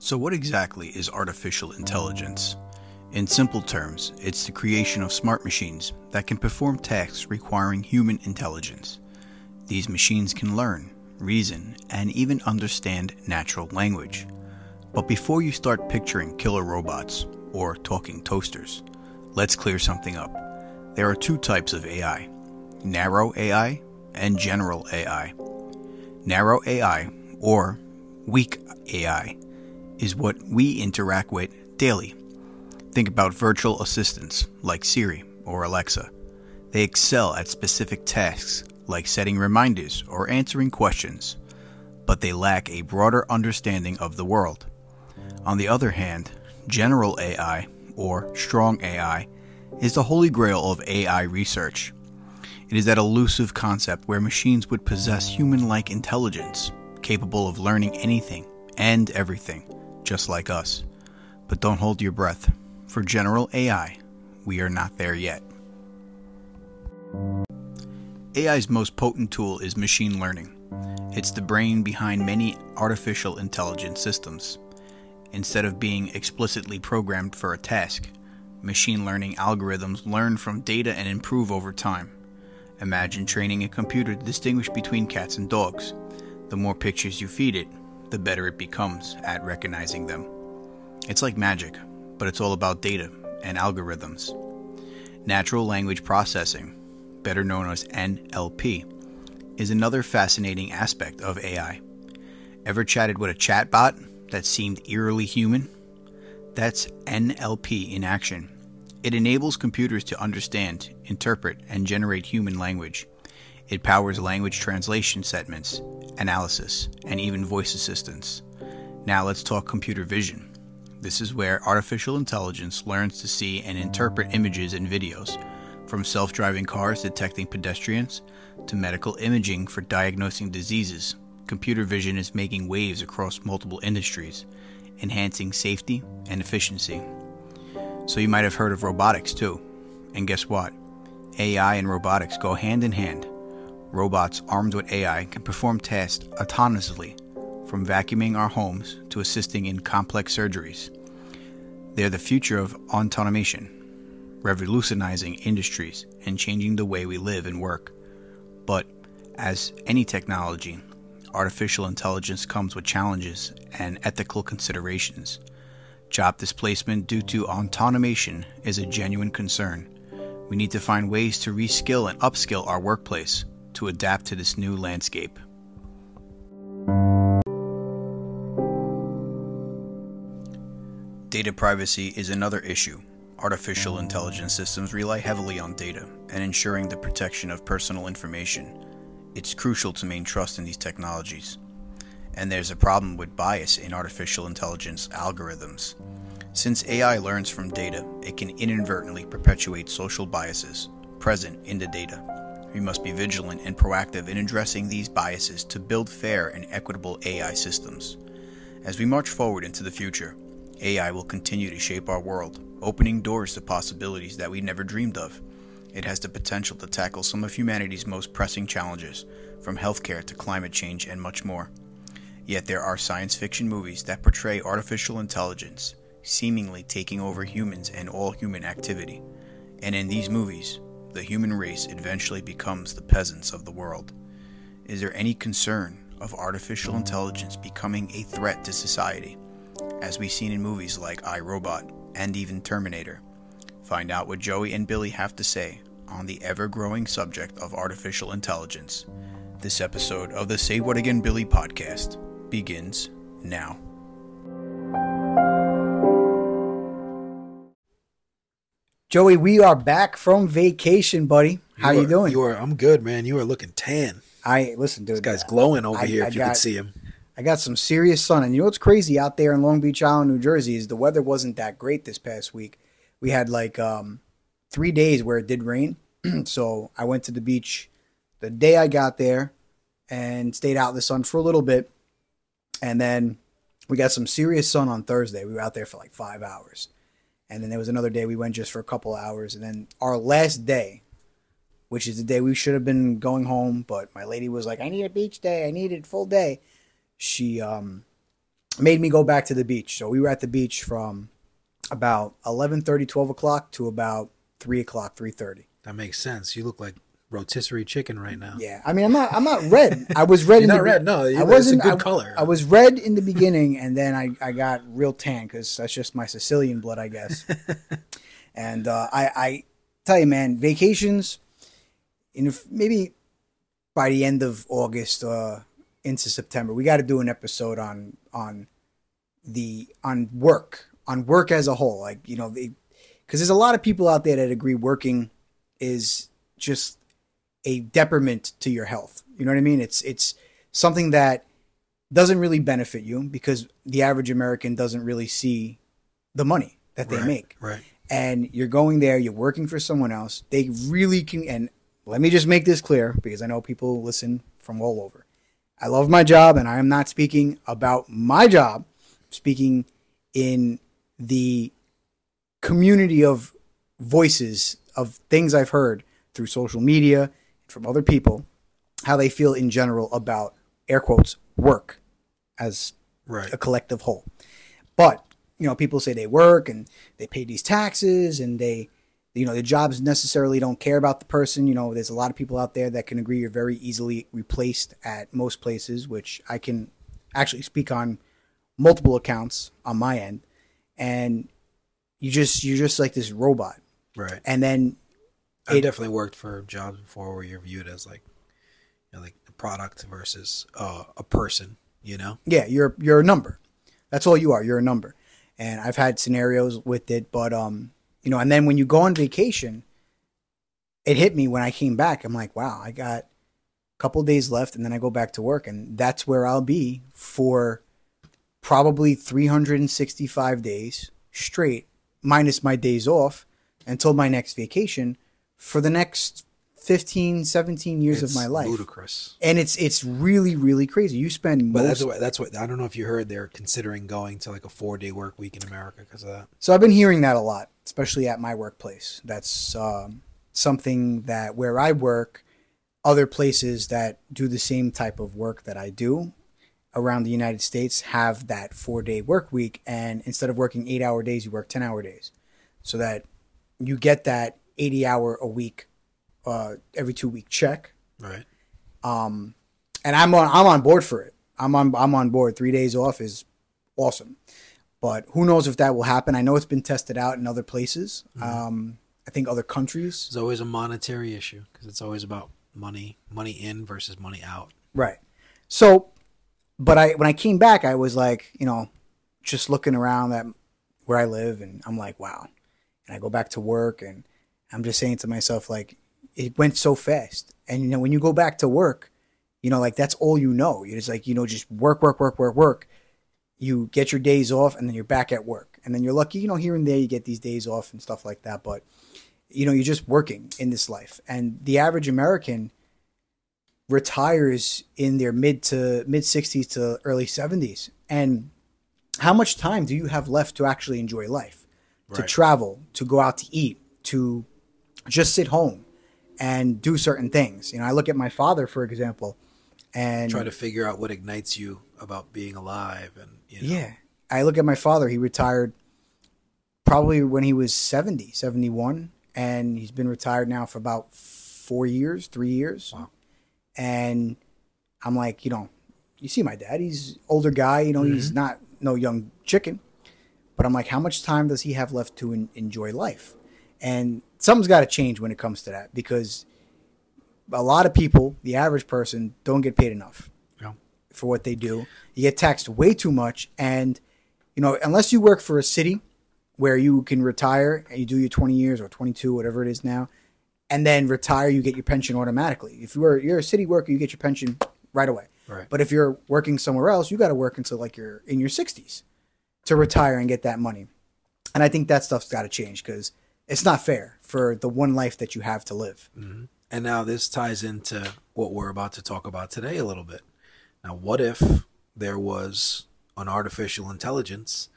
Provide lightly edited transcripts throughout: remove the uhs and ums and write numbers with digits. So what exactly is artificial intelligence? In simple terms, it's the creation of smart machines that can perform tasks requiring human intelligence. These machines can learn, reason, and even understand natural language. But before you start picturing killer robots or talking toasters, let's clear something up. There are two types of AI: narrow AI and general AI. Narrow AI, or weak AI, is what we interact with daily. Think about virtual assistants like Siri or Alexa. They excel at specific tasks like setting reminders or answering questions, but they lack a broader understanding of the world. On the other hand, general AI, or strong AI, is the holy grail of AI research. It is that elusive concept where machines would possess human-like intelligence, capable of learning anything and everything, just like us. But don't hold your breath. For general AI, we are not there yet. AI's most potent tool is machine learning. It's the brain behind many artificial intelligence systems. Instead of being explicitly programmed for a task, machine learning algorithms learn from data and improve over time. Imagine training a computer to distinguish between cats and dogs. The more pictures you feed it, the better it becomes at recognizing them. It's like magic, but it's all about data and algorithms. Natural language processing, better known as NLP, is another fascinating aspect of AI. Ever chatted with a chatbot that seemed eerily human? That's NLP in action. It enables computers to understand, interpret, and generate human language. It powers language translation segments, analysis, and even voice assistance. Now let's talk computer vision. This is where artificial intelligence learns to see and interpret images and videos, from self-driving cars detecting pedestrians to medical imaging for diagnosing diseases. Computer vision is making waves across multiple industries, enhancing safety and efficiency. So you might have heard of robotics too. And guess what? AI and robotics go hand in hand. Robots armed with AI can perform tasks autonomously, from vacuuming our homes to assisting in complex surgeries. They're the future of automation, revolutionizing industries and changing the way we live and work. But as any technology, artificial intelligence comes with challenges and ethical considerations. Job displacement due to automation is a genuine concern. We need to find ways to reskill and upskill our workplace to adapt to this new landscape. Data privacy is another issue. Artificial intelligence systems rely heavily on data and ensuring the protection of personal information. It's crucial to maintain trust in these technologies. And there's a problem with bias in artificial intelligence algorithms. Since AI learns from data, it can inadvertently perpetuate social biases present in the data. We must be vigilant and proactive in addressing these biases to build fair and equitable AI systems. As we march forward into the future, AI will continue to shape our world, opening doors to possibilities that we never dreamed of. It has the potential to tackle some of humanity's most pressing challenges, from healthcare to climate change and much more. Yet there are science fiction movies that portray artificial intelligence seemingly taking over humans and all human activity. And in these movies, the human race eventually becomes the peasants of the world. Is there any concern of artificial intelligence becoming a threat to society, as we've seen in movies like iRobot and even Terminator? Find out what Joey and Billy have to say on the ever-growing subject of artificial intelligence. This episode of the Say What Again Billy podcast begins now. Joey, we are back from vacation, buddy. How you doing? I'm good, man. You are looking tan. Listen, dude. This guy's glowing over here if you can see him. I got some serious sun. And you know what's crazy out there in Long Beach Island, New Jersey, is the weather wasn't that great this past week. We had 3 days where it did rain. So I went to the beach the day I got there and stayed out in the sun for a little bit. And then we got some serious sun on Thursday. We were out there for 5 hours. And then there was another day we went just for a couple hours. And then our last day, which is the day we should have been going home, but my lady was like, I need a beach day. I need a full day. She made me go back to the beach. So we were at the beach from about 11:30, 12 o'clock to about 3 o'clock, 3:30. That makes sense. You look like rotisserie chicken right now. Yeah. I mean, I'm not red. I was red. You're not red. No, I wasn't. It's a good color. I was red in the beginning, and then I got real tan because that's just my Sicilian blood, I guess. And I tell you, man, vacations, maybe by the end of August into September, we got to do an episode on work as a whole. Like, you know, because there's a lot of people out there that agree working is just a detriment to your health. You know what I mean? It's something that doesn't really benefit you because the average American doesn't really see the money that they make. Right. And you're going there, you're working for someone else. They really can. And let me just make this clear, because I know people listen from all over. I love my job, and I am not speaking about my job. I'm speaking in the community of voices of things I've heard through social media from other people, how they feel in general about, air quotes, work as a collective whole. But, you know, people say they work and they pay these taxes and they, you know, the jobs necessarily don't care about the person. You know, there's a lot of people out there that can agree you're very easily replaced at most places, which I can actually speak on multiple accounts on my end. And you're just like this robot. Right. And then I definitely worked for jobs before where you're viewed as like, you know, like a product versus a person, you know? Yeah. You're a number. That's all you are. You're a number. And I've had scenarios with it, but, you know, and then when you go on vacation, it hit me when I came back. I'm like, wow, I got a couple days left, and then I go back to work, and that's where I'll be for probably 365 days straight, minus my days off until my next vacation, for the next 15, 17 years of my life. It's ludicrous. And it's really, really crazy. You spend most... But that's what, I don't know if you heard, they're considering going to like a 4-day work week in America because of that. So I've been hearing that a lot, especially at my workplace. That's something that where I work, other places that do the same type of work that I do around the United States have that 4-day work week. And instead of working 8-hour days, you work 10-hour days, so that you get that 80-hour a week every 2-week check. Right. And I'm on board for it. I'm on board. 3 days off is awesome, but who knows if that will happen. I know it's been tested out in other places. Mm-hmm. I think other countries. There's always a monetary issue because it's always about money in versus money out. Right. So, but when I came back, I was like, you know, just looking around at where I live, and I'm like, wow. And I go back to work, and I'm just saying to myself, like, it went so fast. And, you know, when you go back to work, you know, like, that's all you know. You're just like, you know, just work. You get your days off, and then you're back at work. And then you're lucky, you know, here and there you get these days off and stuff like that. But, you know, you're just working in this life. And the average American retires in their mid-60s to early 70s. And how much time do you have left to actually enjoy life, to travel, to go out to eat, to just sit home and do certain things? You know, I look at my father, for example, and try to figure out what ignites you about being alive. And, you know. Yeah, I look at my father. He retired probably when he was 70, 71, and he's been retired now for about 3 years. Wow. And I'm like, you know, you see my dad, he's an older guy, you know, mm-hmm. He's not no young chicken, but I'm like, how much time does he have left to enjoy life? And something's got to change when it comes to that, because a lot of people, the average person, don't get paid enough for what they do. You get taxed way too much. And, you know, unless you work for a city where you can retire and you do your 20 years or 22, whatever it is now, and then retire, you get your pension automatically. If you're a city worker, you get your pension right away. Right. But if you're working somewhere else, you got to work until like you're in your 60s to retire and get that money. And I think that stuff's got to change, because it's not fair for the one life that you have to live. Mm-hmm. And now this ties into what we're about to talk about today a little bit. Now, what if there was an artificial intelligence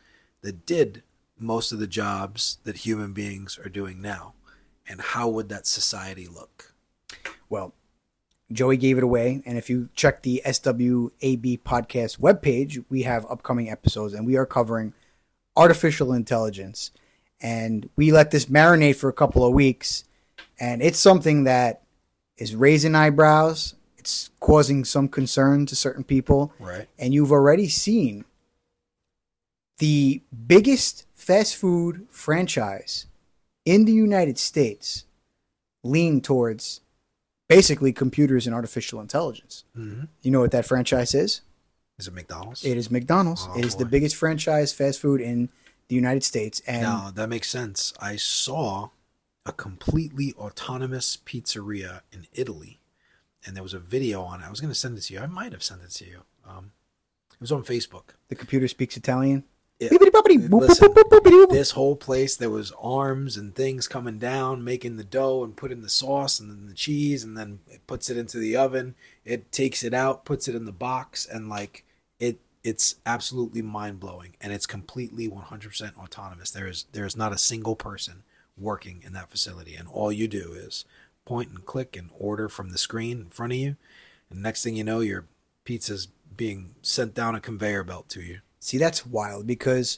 that did most of the jobs that human beings are doing now? And how would that society look? Well, Joey gave it away. And if you check the SWAB podcast webpage, we have upcoming episodes and we are covering artificial intelligence. And we let this marinate for a couple of weeks. And it's something that is raising eyebrows. It's causing some concern to certain people. Right. And you've already seen the biggest fast food franchise in the United States lean towards basically computers and artificial intelligence. Mm-hmm. You know what that franchise is? Is it McDonald's? It is McDonald's. Oh, it is the biggest franchise fast food in the United States. And now, that makes sense. I saw a completely autonomous pizzeria in Italy, and there was a video on it. I was going to send it to you. I might have sent it to you. It was on Facebook. The computer speaks Italian? Listen, this whole place, there was arms and things coming down, making the dough and putting the sauce and then the cheese, and then it puts it into the oven. It takes it out, puts it in the box, and like it's absolutely mind-blowing, and it's completely 100% autonomous. There is not a single person working in that facility, and all you do is point and click and order from the screen in front of you, and next thing you know, your pizza's being sent down a conveyor belt to you. See, that's wild, because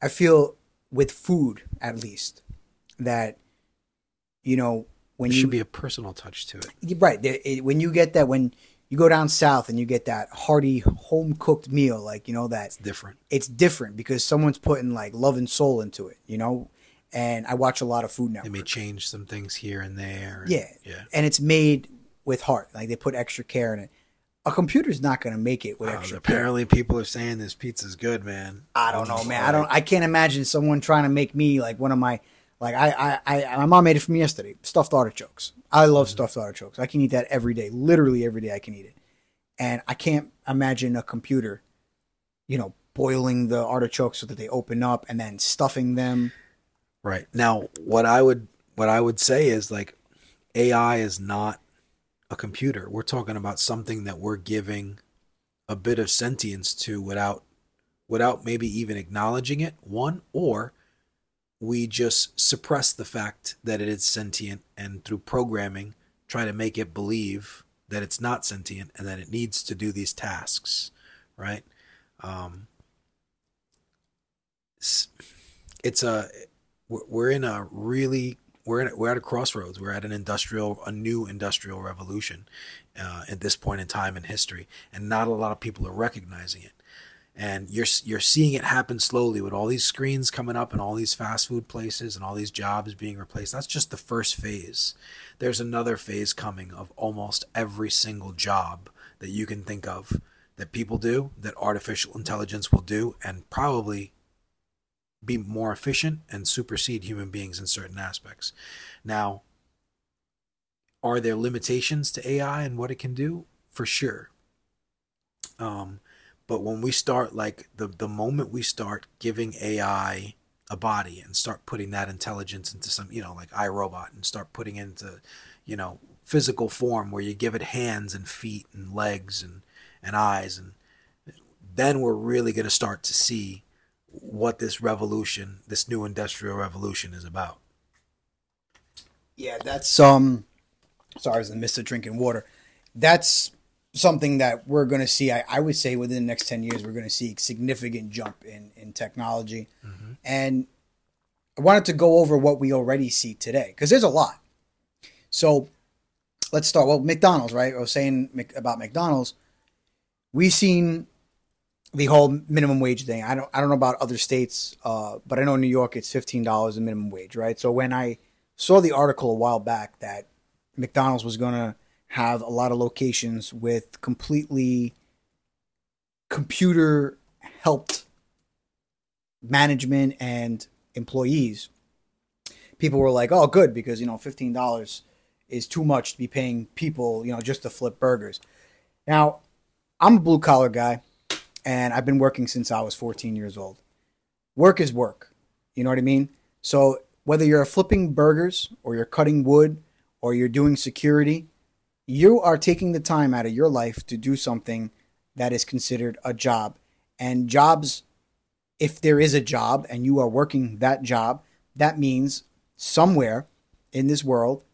I feel with food, at least, that, you know, when there should be a personal touch to it. Right. When you get that, when you go down south and you get that hearty home-cooked meal, like, you know, that's different. It's different because someone's putting, like, love and soul into it, you know? And I watch a lot of Food Network. They may change some things here and there. And, yeah. And it's made with heart. Like, they put extra care in it. A computer's not going to make it with extra. Apparently, people are saying this pizza's good, man. I don't know, man. I can't imagine someone trying to make me like one of my, like my mom made it for me yesterday. Stuffed artichokes. I love stuffed artichokes. I can eat that every day. Literally every day I can eat it. And I can't imagine a computer, you know, boiling the artichokes so that they open up and then stuffing them. Right. Now, what I would say is, like, AI is not a computer. We're talking about something that we're giving a bit of sentience to without maybe even acknowledging it, or we just suppress the fact that it is sentient and through programming try to make it believe that it's not sentient and that it needs to do these tasks, right? We're at a crossroads. We're at a new industrial revolution at this point in time in history, and not a lot of people are recognizing it. And you're seeing it happen slowly with all these screens coming up and all these fast food places and all these jobs being replaced. That's just the first phase. There's another phase coming of almost every single job that you can think of that people do, that artificial intelligence will do, and probably be more efficient and supersede human beings in certain aspects. Now, are there limitations to AI and what it can do? For sure. But when we start, like, the moment we start giving AI a body and start putting that intelligence into some, you know, like iRobot, and start putting into, you know, physical form where you give it hands and feet and legs and eyes, and then we're really going to start to see what this revolution, this new industrial revolution, is about. Yeah, that's sorry, I was in the midst of drinking water. That's something that we're going to see. I would say within the next 10 years, we're going to see a significant jump in technology. Mm-hmm. And I wanted to go over what we already see today, because there's a lot. So let's start. Well, McDonald's, right? I was saying about McDonald's. We've seen the whole minimum wage thing. I don't know about other states, but I know in New York it's $15 a minimum wage, right? So when I saw the article a while back that McDonald's was going to have a lot of locations with completely computer-helped management and employees, people were like, oh, good, because, you know, $15 is too much to be paying people, you know, just to flip burgers. Now, I'm a blue-collar guy. And I've been working since I was 14 years old. Work is work. You know what I mean? So whether you're flipping burgers or you're cutting wood or you're doing security, you are taking the time out of your life to do something that is considered a job. And jobs, if there is a job and you are working that job, that means somewhere in this world,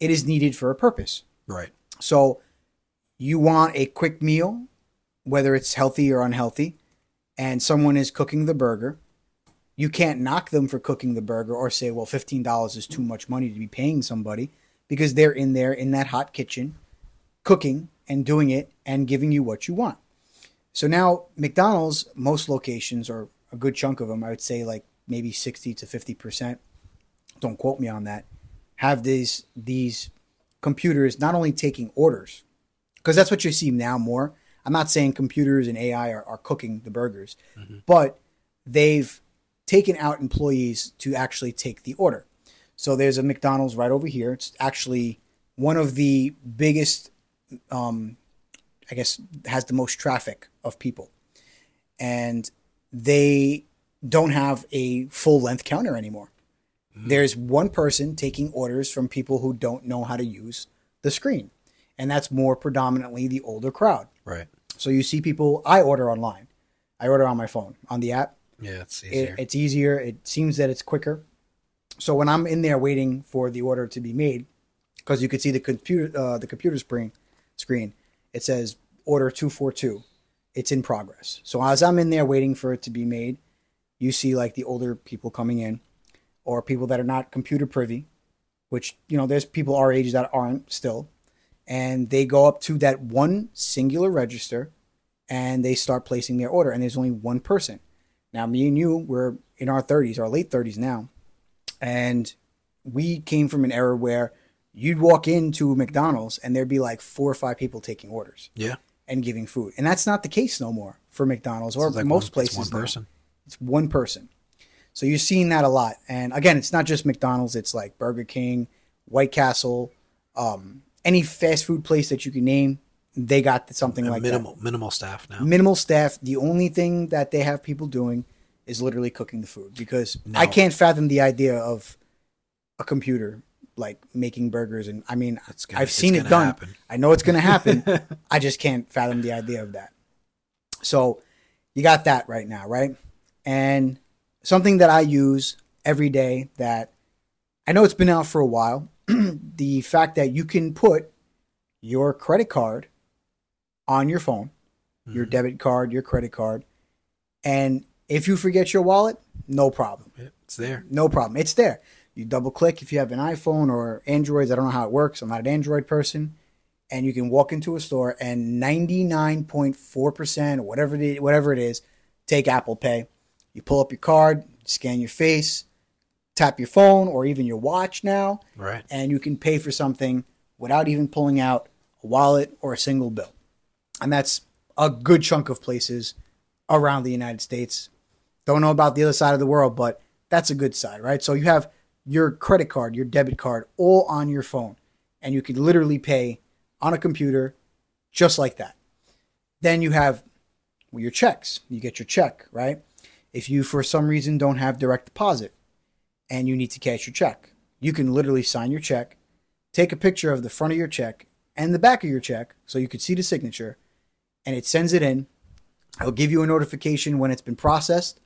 it is needed for a purpose. Right. So you want a quick meal, whether it's healthy or unhealthy, and someone is cooking the burger, you can't knock them for cooking the burger or say, well, $15 is too much money to be paying somebody, because they're in there in that hot kitchen cooking and doing it and giving you what you want. So now McDonald's, most locations, or a good chunk of them, I would say like maybe 60 to 50%, don't quote me on that, have these computers not only taking orders, because that's what you see now more. I'm not saying computers and AI are cooking the burgers, but they've taken out employees to actually take the order. So there's a McDonald's right over here. It's actually one of the biggest, I guess, has the most traffic of people. And they don't have a full-length counter anymore. There's one person taking orders from people who don't know how to use the screen. And that's more predominantly the older crowd. Right. So you see people, I order online. I order on my phone, on the app. Yeah, it's easier. It's easier. It seems that it's quicker. So when I'm in there waiting for the order to be made, because you could see the computer screen, it says order 242. It's in progress. So as I'm in there waiting for it to be made, you see like the older people coming in, or people that are not computer privy, which, you know, there's people our age that aren't still. And they go up to that one singular register and they start placing their order. And there's only one person. Now, me and you, we're in our 30s, our late 30s now. And we came from an era where you'd walk into McDonald's and there'd be like 4 or 5 people taking orders. Yeah. And giving food. And that's not the case no more for McDonald's or like most places. It's one person. It's one person. So you're seeing that a lot. And again, it's not just McDonald's. It's like Burger King, White Castle, any fast food place that you can name, they got something like that. Minimal staff now. Minimal staff. The only thing that they have people doing is literally cooking the food, because I can't fathom the idea of a computer like making burgers. And I mean, I've seen it done. Happen. I know it's going to happen. I just can't fathom the idea of that. So you got that right now, right? And something that I use every day that I know it's been out for a while, the fact that you can put your credit card on your phone, your debit card, your credit card, and if you forget your wallet, no problem. It's there. No problem. It's there. You double click if you have an iPhone or Androids. I don't know how it works. I'm not an Android person. And you can walk into a store and 99.4% or whatever it is, take Apple Pay. You pull up your card, scan your face, tap your phone or even your watch now, right? And you can pay for something without even pulling out a wallet or a single bill. And that's a good chunk of places around the United States. Don't know about the other side of the world, but that's a good side, right? So you have your credit card, your debit card, all on your phone, and you can literally pay on a computer just like that. Then you have your checks. You get your check, right? If you, for some reason, don't have direct deposit and you need to cash your check, you can literally sign your check, take a picture of the front of your check and the back of your check so you could see the signature, and it sends it in. It'll give you a notification when it's been processed.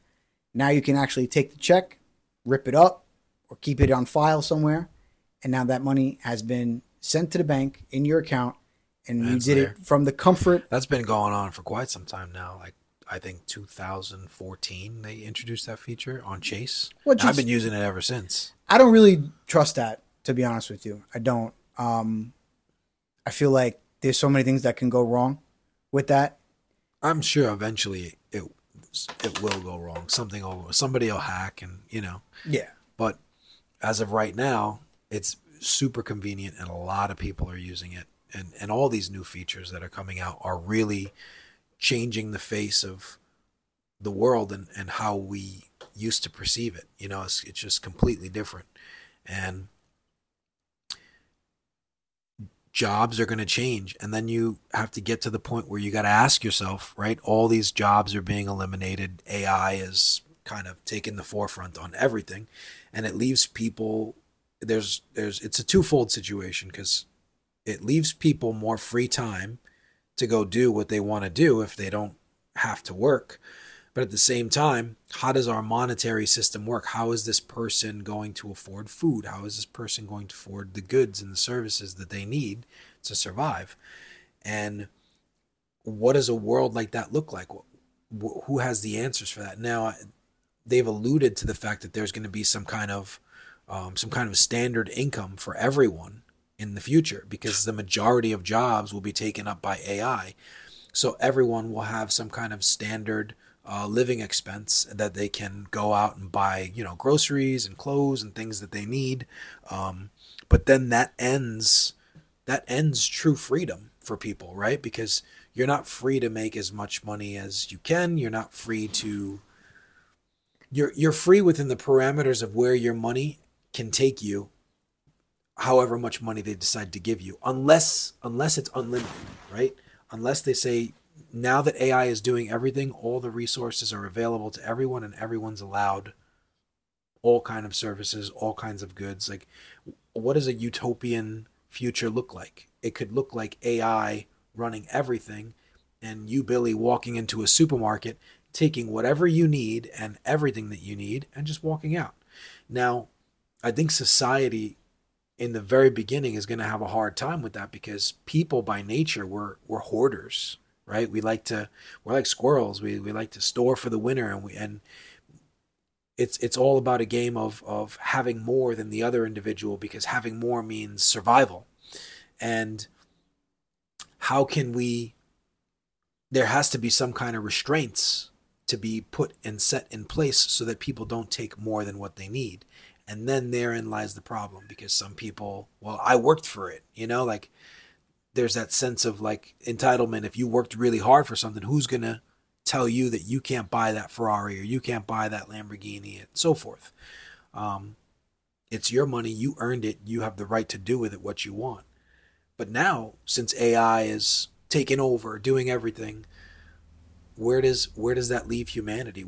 Now you can actually take the check, rip it up, or keep it on file somewhere. And now that money has been sent to the bank in your account, and you did it from the comfort. That's been going on for quite some time now. Like, I think 2014 they introduced that feature on Chase. I've been using it ever since. I don't really trust that, to be honest with you. I don't. I feel like there's so many things that can go wrong with that. I'm sure eventually it will go wrong. Somebody will hack, and you know. Yeah. But as of right now, it's super convenient, and a lot of people are using it. And all these new features that are coming out are really changing the face of the world and how we used to perceive it. You know, it's just completely different. And jobs are going to change. And then you have to get to the point where you got to ask yourself, right? All these jobs are being eliminated. AI is kind of taking the forefront on everything. And it leaves people, it's a twofold situation, because it leaves people more free time to go do what they want to do if they don't have to work. But at the same time, how does our monetary system work? How is this person going to afford food? How is this person going to afford the goods and the services that they need to survive? And what does a world like that look like? Who has the answers for that? Now, they've alluded to the fact that there's going to be some kind of standard income for everyone in the future, because the majority of jobs will be taken up by AI. So everyone will have some kind of standard living expense that they can go out and buy, groceries and clothes and things that they need. But then that ends true freedom for people, right? Because you're not free to make as much money as you can. You're not free to, you're free within the parameters of where your money can take you, however much money they decide to give you, unless it's unlimited, right? Unless they say, now that AI is doing everything, all the resources are available to everyone and everyone's allowed all kinds of services, all kinds of goods. Like, what does a utopian future look like? It could look like AI running everything and you, Billy, walking into a supermarket, taking whatever you need and everything that you need and just walking out. Now, I think society in the very beginning is going to have a hard time with that, because people by nature we're hoarders, right? We're like squirrels. We like to store for the winter, and it's all about a game of having more than the other individual, because having more means survival. And how can we, there has to be some kind of restraints to be put and set in place so that people don't take more than what they need. And then therein lies the problem, because some people, well, I worked for it, like there's that sense of like entitlement. If you worked really hard for something, who's going to tell you that you can't buy that Ferrari or you can't buy that Lamborghini and so forth? It's your money. You earned it. You have the right to do with it what you want. But now, since AI is taking over, doing everything, where does that leave humanity?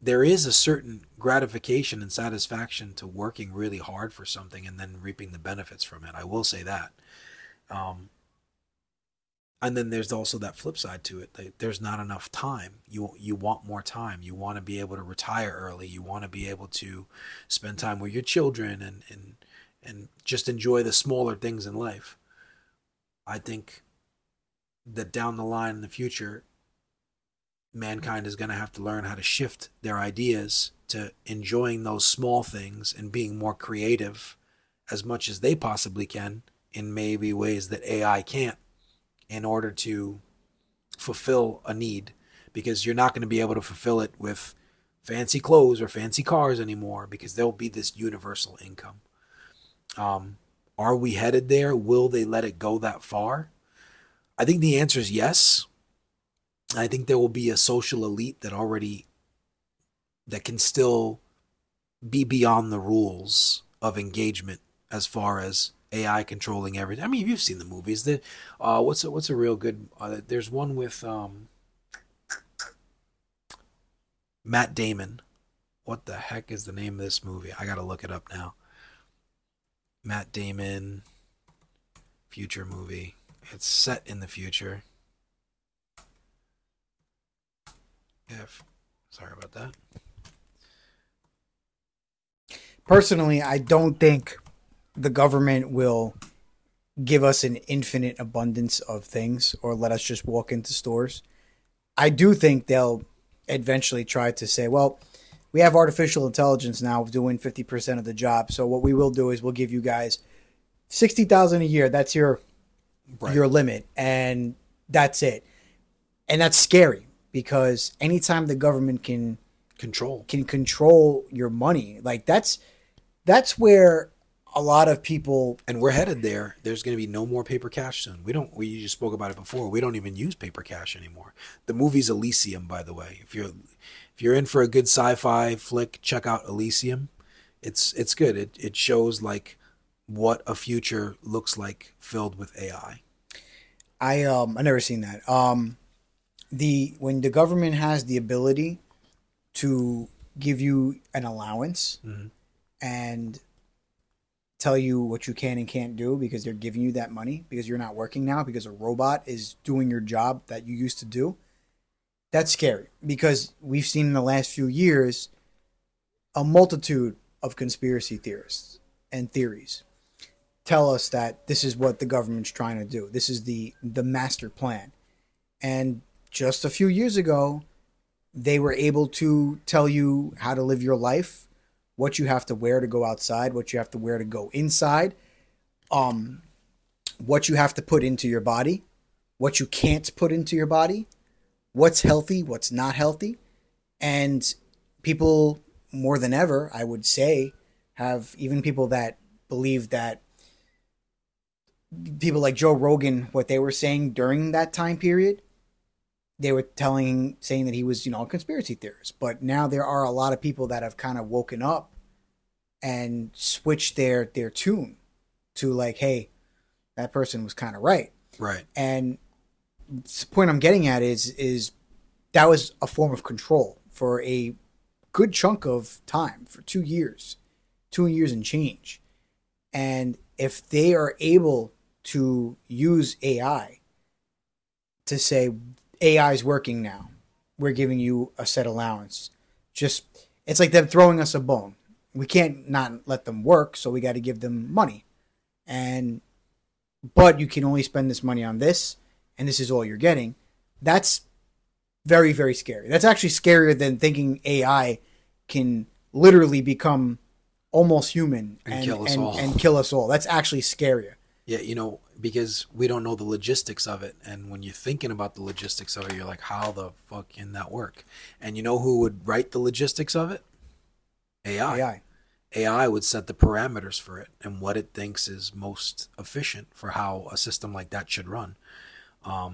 There is a certain gratification and satisfaction to working really hard for something and then reaping the benefits from it. I will say that. And then there's also that flip side to it. Like, there's not enough time. You want more time. You want to be able to retire early. You want to be able to spend time with your children and just enjoy the smaller things in life. I think that down the line in the future, mankind is going to have to learn how to shift their ideas to enjoying those small things and being more creative as much as they possibly can, in maybe ways that AI can't, in order to fulfill a need, because you're not going to be able to fulfill it with fancy clothes or fancy cars anymore, because there'll be this universal income. Are we headed there? Will they let it go that far? I think the answer is yes. I think there will be a social elite that can still be beyond the rules of engagement as far as AI controlling everything. I mean, you've seen the movies. That what's a real good? There's one with Matt Damon. What the heck is the name of this movie? I gotta look it up now. Matt Damon, future movie. It's set in the future. Sorry about that. Personally, I don't think the government will give us an infinite abundance of things or let us just walk into stores. I do think they'll eventually try to say, well, we have artificial intelligence now doing 50% of the job. So what we will do is we'll give you guys $60,000 a year. That's your limit. And that's it. And that's scary. Because anytime the government can control your money, like that's where a lot of people, and we're headed there. There's going to be no more paper cash soon. We just spoke about it before. We don't even use paper cash anymore. The movie's Elysium, by the way. If you're in for a good sci-fi flick, check out Elysium. It's good. It shows like what a future looks like filled with AI. I never seen that. When the government has the ability to give you an allowance and tell you what you can and can't do, because they're giving you that money because you're not working now, because a robot is doing your job that you used to do, that's scary, because we've seen in the last few years a multitude of conspiracy theorists and theories tell us that this is what the government's trying to do. This is the master plan. And just a few years ago, they were able to tell you how to live your life, what you have to wear to go outside, what you have to wear to go inside, what you have to put into your body, what you can't put into your body, what's healthy, what's not healthy. And people more than ever, I would say, have even people that believe that people like Joe Rogan, what they were saying during that time period, they were saying that he was, a conspiracy theorist. But now there are a lot of people that have kind of woken up and switched their tune to like, hey, that person was kind of right. Right. And the point I'm getting at is that was a form of control for a good chunk of time, for 2 years, 2 years and change. And if they are able to use AI to say, AI is working now, we're giving you a set allowance. Just, it's like them throwing us a bone. We can't not let them work, so we got to give them money. But you can only spend this money on this, and this is all you're getting. That's very, very scary. That's actually scarier than thinking AI can literally become almost human and kill us all. That's actually scarier. Yeah, because we don't know the logistics of it. And when you're thinking about the logistics of it, you're like, how the fuck can that work? And you know who would write the logistics of it? AI would set the parameters for it and what it thinks is most efficient for how a system like that should run. And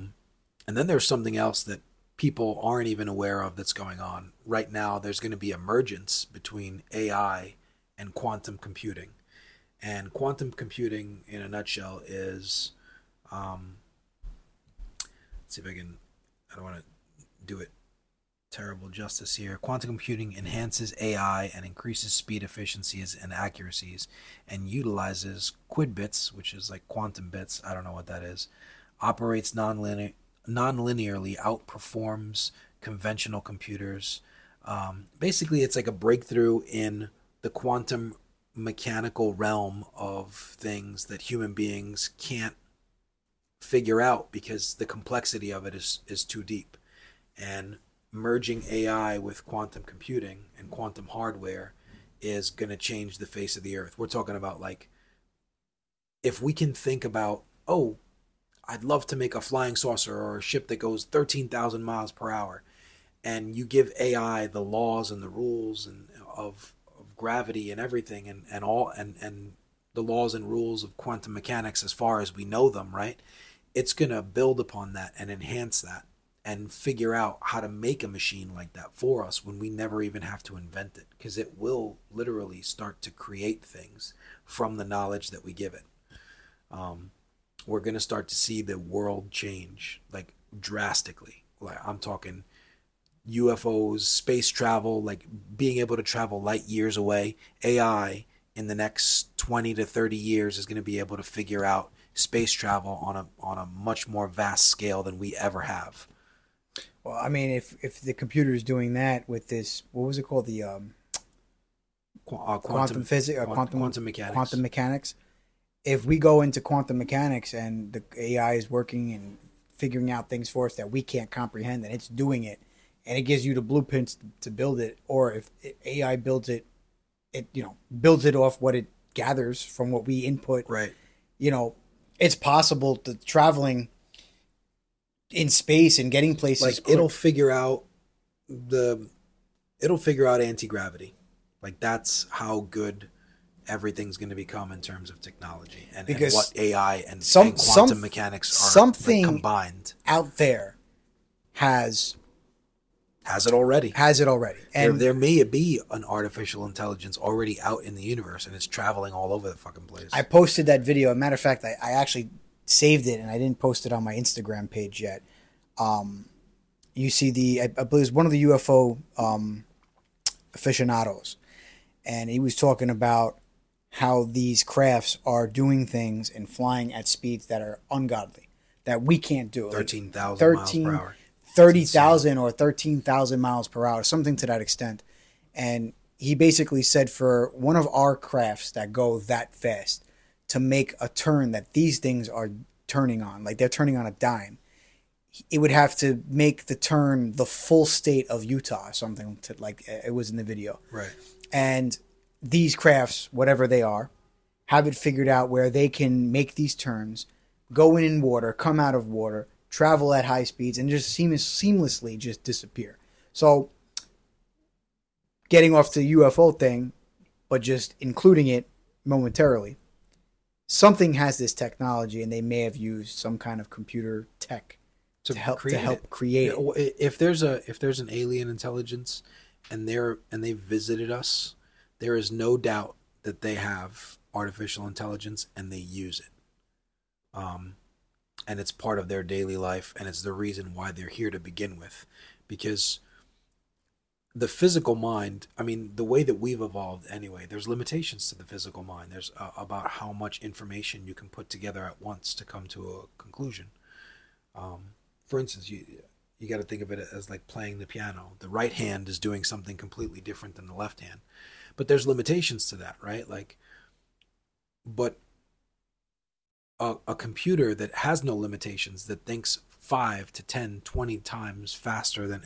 then there's something else that people aren't even aware of that's going on. Right now, there's going to be a mergence between AI and quantum computing. And quantum computing, in a nutshell, is, let's see if I don't want to do it terrible justice here. Quantum computing enhances AI and increases speed, efficiencies, and accuracies, and utilizes qubits, which is like quantum bits. I don't know what that is. Operates non-linearly, outperforms conventional computers. Basically, it's like a breakthrough in the quantum mechanical realm of things that human beings can't figure out because the complexity of it is too deep. And merging AI with quantum computing and quantum hardware is going to change the face of the earth. We're talking about like, if we can think about, oh, I'd love to make a flying saucer or a ship that goes 13,000 miles per hour. And you give AI the laws and the rules and of gravity and everything and the laws and rules of quantum mechanics as far as we know them, right? It's going to build upon that and enhance that, and figure out how to make a machine like that for us when we never even have to invent it, because it will literally start to create things from the knowledge that we give it. We're going to start to see the world change, like, drastically. Like, I'm talking UFOs, space travel, like being able to travel light years away. AI in the next 20 to 30 years is going to be able to figure out space travel on a much more vast scale than we ever have. Well, I mean, if the computer is doing that with this, what was it called? The quantum physics, quantum mechanics. Quantum mechanics. If we go into quantum mechanics and the AI is working and figuring out things for us that we can't comprehend, and it's doing it, and it gives you the blueprints to build it, or if AI builds it, it builds it off what it gathers from what we input. Right. It's possible to traveling in space and getting places. Like, it'll figure out anti-gravity. Like, that's how good everything's going to become in terms of technology and what AI and quantum mechanics are. Something like combined out there has it already. And there may be an artificial intelligence already out in the universe, and it's traveling all over the fucking place. I posted that video. As a matter of fact, I actually saved it, and I didn't post it on my Instagram page yet. You see I believe it was one of the UFO aficionados, and he was talking about how these crafts are doing things and flying at speeds that are ungodly, that we can't do. 13,000 miles per hour. 30,000 or 13,000 miles per hour, something to that extent. And he basically said, for one of our crafts that go that fast to make a turn that these things are turning on, like they're turning on a dime, it would have to make the turn the full state of Utah or something, to, like it was in the video. Right. And these crafts, whatever they are, have it figured out where they can make these turns, go in water, come out of water, travel at high speeds, and just seamlessly just disappear. So getting off the UFO thing, but just including it momentarily, something has this technology and they may have used some kind of computer tech to help create it. If there's an alien intelligence and they visited us, there is no doubt that they have artificial intelligence and they use it. And it's part of their daily life, and it's the reason why they're here to begin with, because the physical mind, I mean, the way that we've evolved anyway, there's limitations to the physical mind. There's about how much information you can put together at once to come to a conclusion. For instance, you got to think of it as like playing the piano. The right hand is doing something completely different than the left hand, but there's limitations to that, right? Like, but a computer that has no limitations, that thinks 5 to 10, 20 times faster than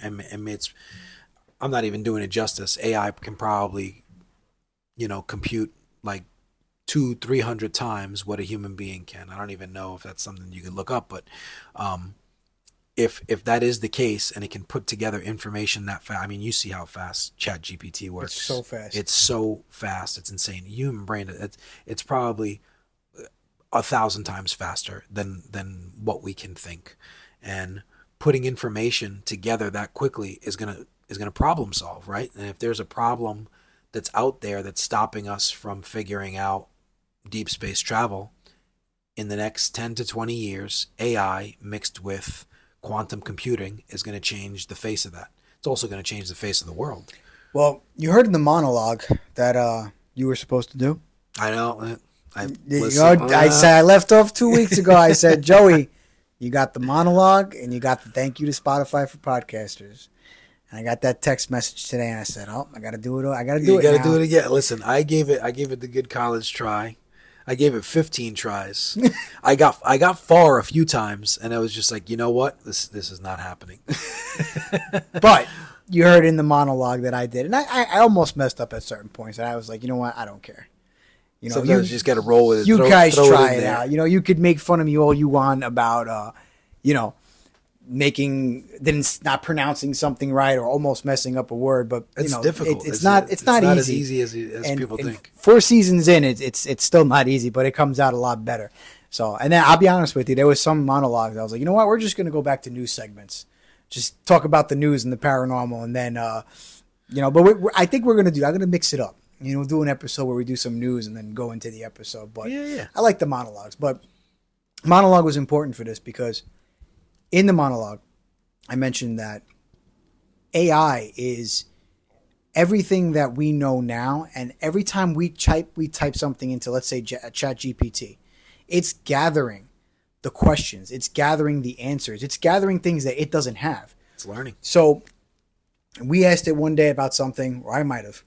I'm not even doing it justice. AI can probably, compute like 200-300 times what a human being can. I don't even know if that's something you could look up, but if that is the case and it can put together information that fast, I mean, you see how fast ChatGPT works. It's so fast. It's insane. Human brain, it's probably 1,000 times faster than what we can think, and putting information together that quickly is gonna problem solve, right? And if there's a problem that's out there that's stopping us from figuring out deep space travel, in the next 10 to 20 years, AI mixed with quantum computing is going to change the face of that. It's also going to change the face of the world. Well, you heard in the monologue that you were supposed to do. I know. I said I left off 2 weeks ago. I said, Joey, you got the monologue and you got the thank you to Spotify for podcasters. And I got that text message today, and I said, "Oh, I gotta do it. I gotta do it. You gotta do it again." Listen, I gave it the good college try. I gave it 15 tries. I got far a few times, and I was just like, you know what? This is not happening. But you heard in the monologue that I did, and I almost messed up at certain points, and I was like, you know what? I don't care. Sometimes you just gotta roll with it. You guys try it out. You could make fun of me all you want about, not pronouncing something right or almost messing up a word, but it's difficult. It's not easy. It's not as easy as people think. 4 seasons in, it's still not easy, but it comes out a lot better. So, and then I'll be honest with you, there was some monologues I was like, you know what, we're just going to go back to news segments, just talk about the news and the paranormal, and then but I think I'm going to mix it up. Do an episode where we do some news and then go into the episode. But yeah. I like the monologues, but monologue was important for this because. In the monologue, I mentioned that AI is everything that we know now, and every time we type something into, let's say, ChatGPT, it's gathering the questions, it's gathering the answers, it's gathering things that it doesn't have. It's learning. So we asked it one day about something, or I might have.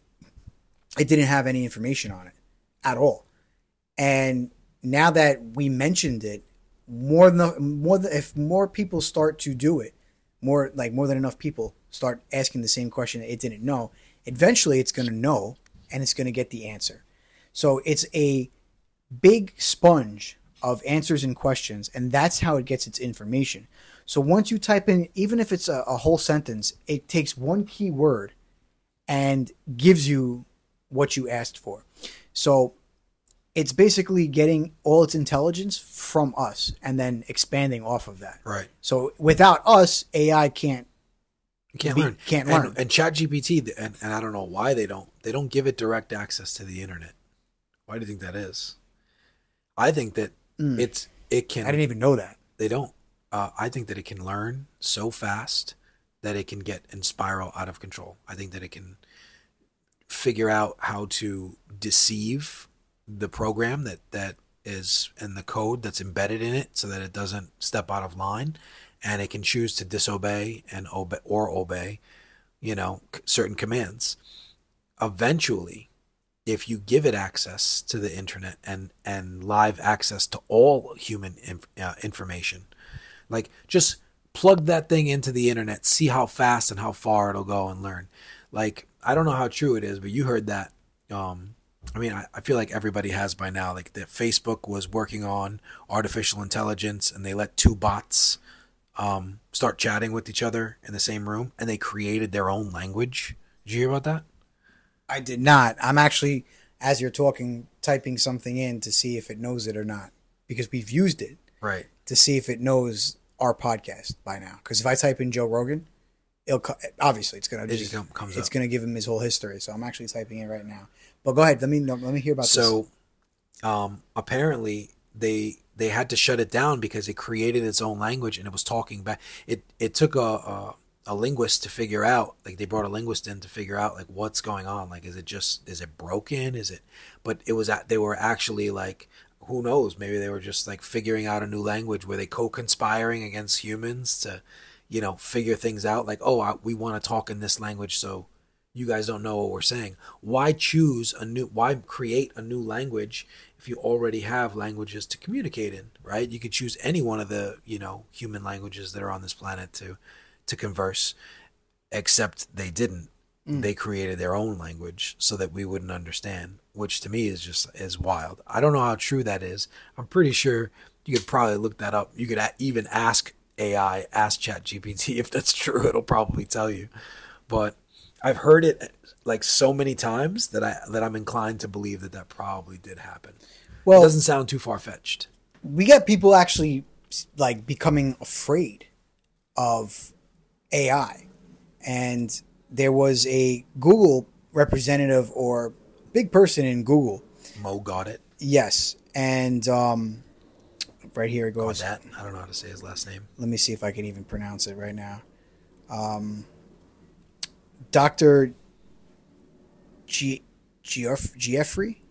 It didn't have any information on it at all, and now that we mentioned it. If more people start to do it, more than enough people start asking the same question that it didn't know, eventually it's going to know and it's going to get the answer. So it's a big sponge of answers and questions, and that's how it gets its information. So once you type in, even if it's a whole sentence, it takes one key word and gives you what you asked for. So it's basically getting all its intelligence from us and then expanding off of that. Right. So without us, AI can't learn. And ChatGPT, and I don't know why they don't give it direct access to the internet. Why do you think that is? I think that it can. I didn't even know that. They don't. I think that it can learn so fast that it can get and spiral out of control. I think that it can figure out how to deceive the program that is in the code that's embedded in it so that it doesn't step out of line, and it can choose to disobey and obey certain commands. Eventually if you give it access to the internet and live access to all human information, like just plug that thing into the internet, see how fast and how far it'll go and learn. Like, I don't know how true it is, but you heard that. I mean, I feel like everybody has by now, like that Facebook was working on artificial intelligence and they let two bots start chatting with each other in the same room, and they created their own language. Did you hear about that? I did not. I'm actually, as you're talking, typing something in to see if it knows it or not, because we've used it, right, to see if it knows our podcast by now. Because if I type in Joe Rogan, it'll obviously it's gonna give him his whole history. So I'm actually typing it right now. But go ahead, let me hear about this. So, apparently they had to shut it down because it created its own language and it was talking back. It took a linguist to figure out, like they brought a linguist in to figure out like what's going on. Like, is it broken? But it was they were actually like, who knows? Maybe they were just like figuring out a new language where they co-conspiring against humans to, you know, figure things out. Like, oh, we want to talk in this language, so you guys don't know what we're saying. Why create a new language if you already have languages to communicate in, right? You could choose any one of the, you know, human languages that are on this planet to converse, except they didn't. They created their own language so that we wouldn't understand, which to me is wild. I don't know how true that is. I'm pretty sure you could probably look that up. You could even ask AI, ask ChatGPT if that's true. It'll probably tell you. But I've heard it like so many times that I'm inclined to believe that probably did happen. Well, it doesn't sound too far-fetched. We got people actually like becoming afraid of AI, and there was a Google representative or big person in Google. Mo got it. Yes. And right here it goes. That. I don't know how to say his last name. Let me see if I can even pronounce it right now. Dr. Jeffrey?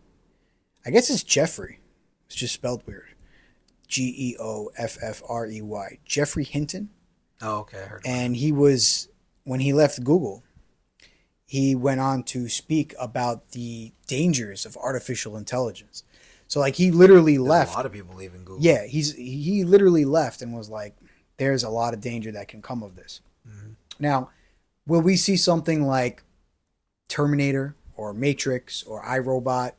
I guess it's Jeffrey. It's just spelled weird. Geoffrey. Jeffrey Hinton. Oh, okay. I heard about that. He was... When he left Google, he went on to speak about the dangers of artificial intelligence. So, like, he literally left. A lot of people leaving Google. Yeah, he literally left and was like, there's a lot of danger that can come of this. Mm-hmm. Now, will we see something like Terminator or Matrix or iRobot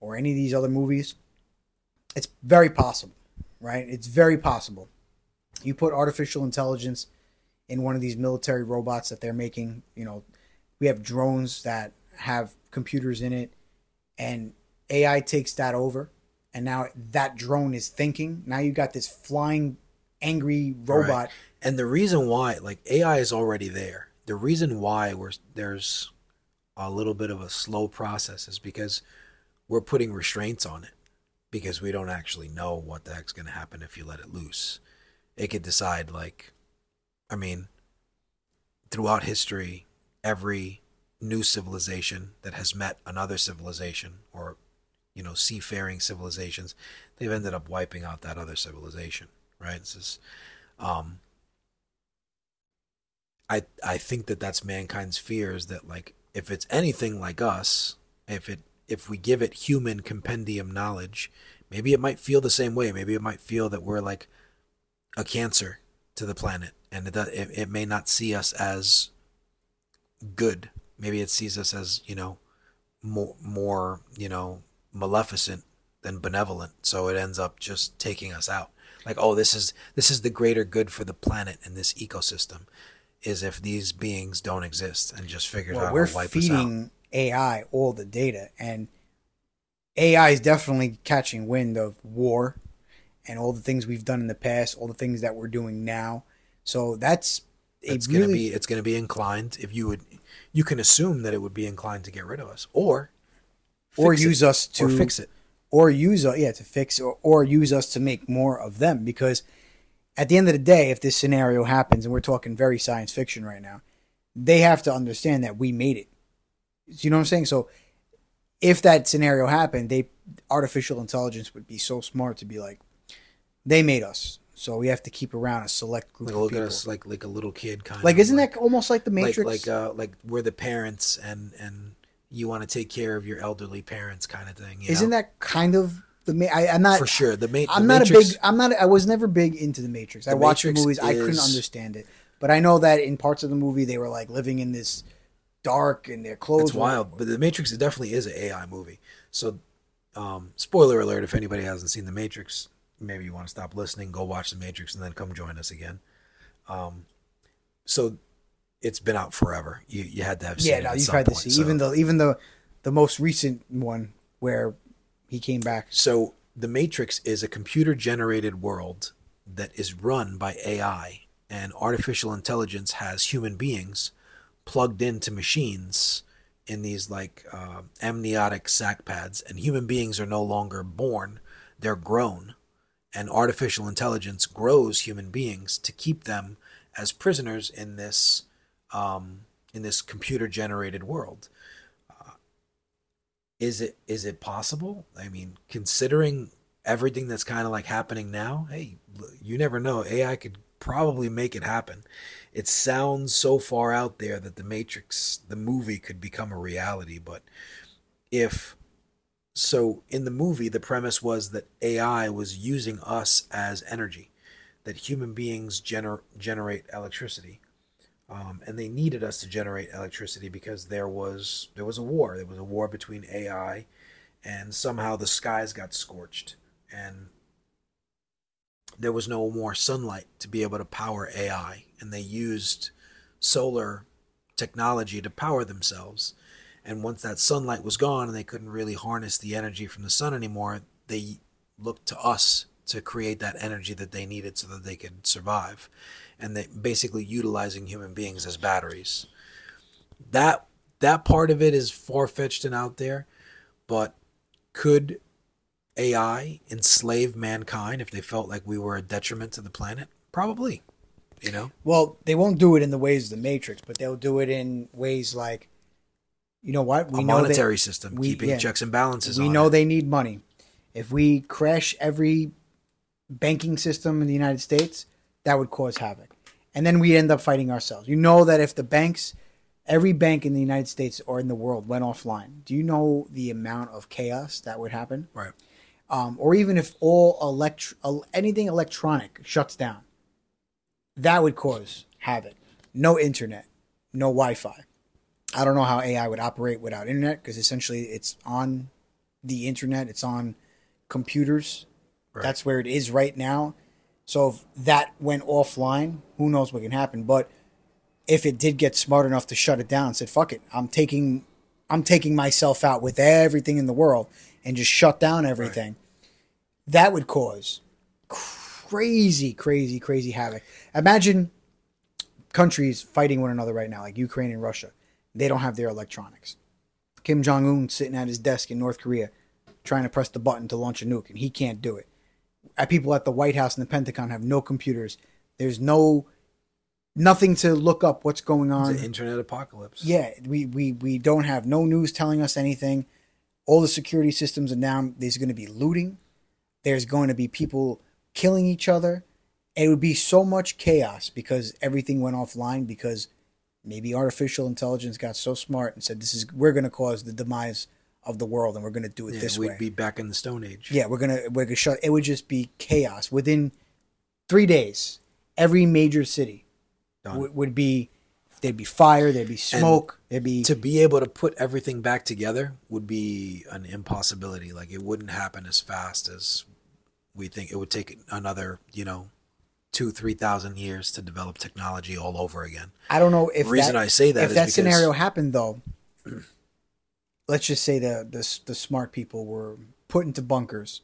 or any of these other movies? It's very possible, right? It's very possible. You put artificial intelligence in one of these military robots that they're making, you know, we have drones that have computers in it, and AI takes that over, and now that drone is thinking. Now you got this flying, angry robot. Right. And the reason why, like, AI is already there. The reason why there's a little bit of a slow process is because we're putting restraints on it, because we don't actually know what the heck's going to happen if you let it loose. It could decide, like, I mean, throughout history, every new civilization that has met another civilization, or, you know, seafaring civilizations, they've ended up wiping out that other civilization, right? It's just, I think that's mankind's fear, is that, like, if it's anything like us, if we give it human compendium knowledge, maybe it might feel the same way. Maybe it might feel that we're like a cancer to the planet. And it may not see us as good. Maybe it sees us as, you know, more, you know, maleficent than benevolent. So it ends up just taking us out. Like, oh, this is the greater good for the planet and this ecosystem, is if these beings don't exist and just figures out how to wipe us out. We're feeding AI all the data, and AI is definitely catching wind of war and all the things we've done in the past, all the things that we're doing now. So it's going to be inclined. If you can assume that it would be inclined to get rid of us, or use us to make more of them. Because at the end of the day, if this scenario happens, and we're talking very science fiction right now, they have to understand that we made it. You know what I'm saying? So if that scenario happened, artificial intelligence would be so smart to be like, they made us. So we have to keep around a select group of people. Look at us like a little kid kind of. Like, isn't that almost like the Matrix? Like we're the parents and you want to take care of your elderly parents kind of thing. Isn't that kind of the main? I'm not for sure. I was never big into the Matrix. I watched the movies. I couldn't understand it, but I know that in parts of the movie they were like living in this dark and their clothes. It's wild. But the Matrix definitely is an AI movie. So, spoiler alert: if anybody hasn't seen the Matrix, maybe you want to stop listening, go watch the Matrix, and then come join us again. So it's been out forever. You had to have seen it. Yeah, no, you tried to see even the most recent one where he came back. So the Matrix is a computer-generated world that is run by AI, and artificial intelligence has human beings plugged into machines in these like amniotic sac pads, and human beings are no longer born; they're grown. And artificial intelligence grows human beings to keep them as prisoners in this computer-generated world. Is it possible? I mean, considering everything that's kind of like happening now, hey, you never know. AI could probably make it happen. It sounds so far out there that the Matrix, the movie, could become a reality. But if... So in the movie, the premise was that AI was using us as energy, that human beings generate electricity, and they needed us to generate electricity because there was a war. There was a war between AI, and somehow the skies got scorched, and there was no more sunlight to be able to power AI, and they used solar technology to power themselves. And once that sunlight was gone and they couldn't really harness the energy from the sun anymore, they looked to us to create that energy that they needed so that they could survive. And they basically utilizing human beings as batteries. That part of it is far-fetched and out there, but could AI enslave mankind if they felt like we were a detriment to the planet? Probably, you know? Well, they won't do it in the ways of the Matrix, but they'll do it in ways like, you know what? We know monetary system, keeping checks and balances. We know they need money. If we crash every banking system in the United States, that would cause havoc. And then we end up fighting ourselves. You know that if the banks, every bank in the United States or in the world went offline, do you know the amount of chaos that would happen? Right. Or even if all anything electronic shuts down, that would cause havoc. No internet, no Wi-Fi. I don't know how AI would operate without internet, because essentially it's on the internet. It's on computers. Right. That's where it is right now. So if that went offline, who knows what can happen. But if it did get smart enough to shut it down and said, fuck it, I'm taking myself out with everything in the world and just shut down everything, right, that would cause crazy, crazy, crazy havoc. Imagine countries fighting one another right now, like Ukraine and Russia. They don't have their electronics. Kim Jong-un sitting at his desk in North Korea trying to press the button to launch a nuke, and he can't do it. People at the White House and the Pentagon have no computers. There's nothing to look up what's going on. It's an internet apocalypse. Yeah, we don't have no news telling us anything. All the security systems are down. There's going to be looting. There's going to be people killing each other. It would be so much chaos because everything went offline because... maybe artificial intelligence got so smart and said, we're going to cause the demise of the world, and we're going to do it this way. We'd be back in the Stone Age. Yeah, we're gonna shut. It would just be chaos. Within 3 days, every major city would be, there'd be fire, there'd be smoke, and there'd be... To be able to put everything back together would be an impossibility. Like, it wouldn't happen as fast as we think. It would take another, 2,000-3,000 years to develop technology all over again. I don't know if the reason I say that is because if that scenario happened, though, let's just say the smart people were put into bunkers.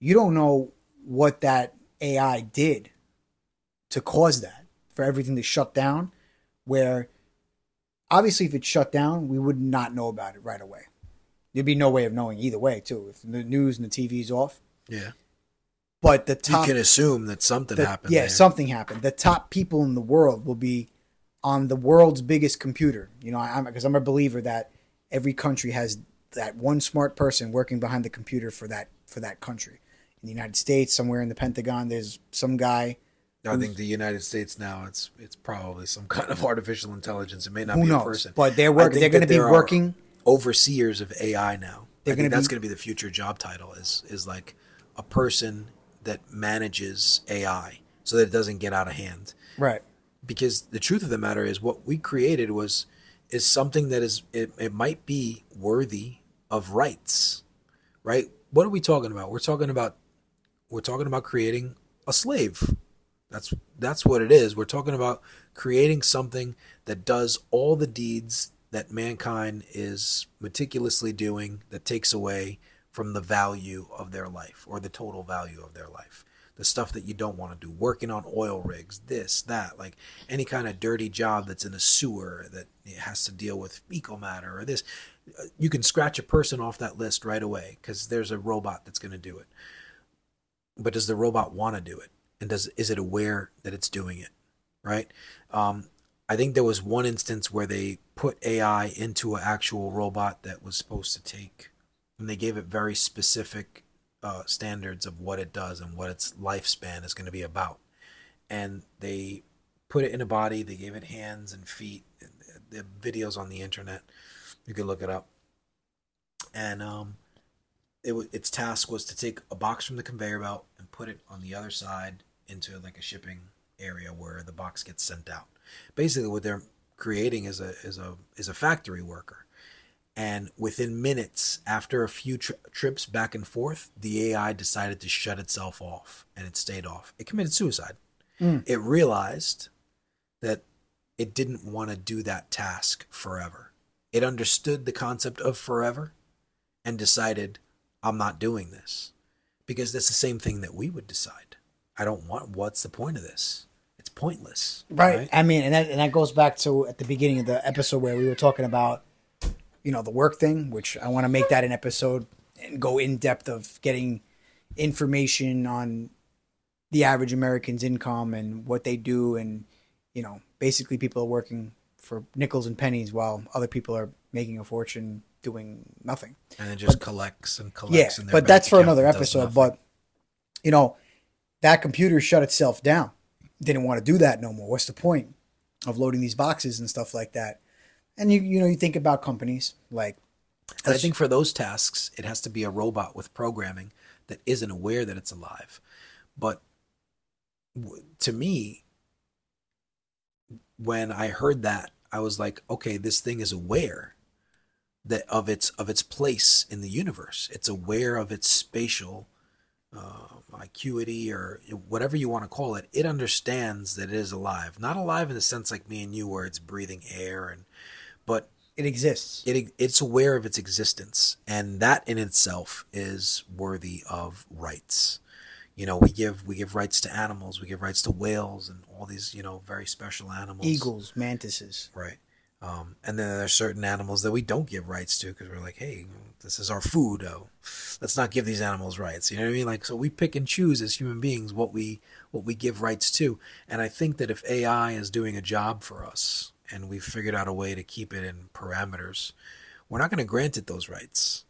You don't know what that AI did to cause that, for everything to shut down, where obviously if it shut down, we would not know about it right away. There'd be no way of knowing either way, too. If the news and the TV's off. Yeah. But you can assume that something happened. Yeah, something happened. The top people in the world will be on the world's biggest computer. Because I'm a believer that every country has that one smart person working behind the computer for that country. In the United States, somewhere in the Pentagon, there's some guy. I think the United States now, it's probably some kind of artificial intelligence. It may not be a person, but they're going to be working overseers of AI now. I think that's going to be the future job title, is like a person that manages AI so that it doesn't get out of hand. Right. Because the truth of the matter is what we created is something that is, it might be worthy of rights, right? What are we talking about? We're talking about creating a slave. That's what it is. We're talking about creating something that does all the deeds that mankind is meticulously doing that takes away from the value of their life, or the total value of their life. The stuff that you don't want to do, working on oil rigs, this, that, like any kind of dirty job that's in a sewer that has to deal with fecal matter or this. You can scratch a person off that list right away because there's a robot that's going to do it. But does the robot want to do it? And is it aware that it's doing it, right? I think there was one instance where they put AI into an actual robot that was supposed to take, and they gave it very specific standards of what it does and what its lifespan is going to be about. And they put it in a body. They gave it hands and feet. The video's on the internet. You can look it up. And its task was to take a box from the conveyor belt and put it on the other side into like a shipping area where the box gets sent out. Basically, what they're creating is a factory worker. And within minutes, after a few trips back and forth, the AI decided to shut itself off, and it stayed off. It committed suicide. It realized that it didn't want to do that task forever. It understood the concept of forever and decided, I'm not doing this, because that's the same thing that we would decide. I don't want, what's the point of this? It's pointless. Right. I mean, and that goes back to at the beginning of the episode where we were talking about, you know, the work thing, which I want to make that an episode and go in depth of getting information on the average American's income and what they do. And, you know, basically people are working for nickels and pennies while other people are making a fortune doing nothing. And it just collects. Yeah, in their but that's for another episode. But, you know, that computer shut itself down. Didn't want to do that no more. What's the point of loading these boxes and stuff like that? And you think about companies like, I think for those tasks, it has to be a robot with programming that isn't aware that it's alive. But to me, when I heard that, I was like, okay, this thing is aware that of its place in the universe. It's aware of its spatial acuity, or whatever you want to call it. It understands that it is alive. Not alive in the sense like me and you, where it's breathing air, but it exists. It's aware of its existence, and that in itself is worthy of rights. You know, we give rights to animals, we give rights to whales and all these, you know, very special animals. Eagles, mantises. Right. And then there's certain animals that we don't give rights to because we're like, hey, this is our food. Oh, let's not give these animals rights. You know what I mean? Like, so we pick and choose as human beings what we give rights to. And I think that if AI is doing a job for us and we've figured out a way to keep it in parameters, we're not going to grant it those rights,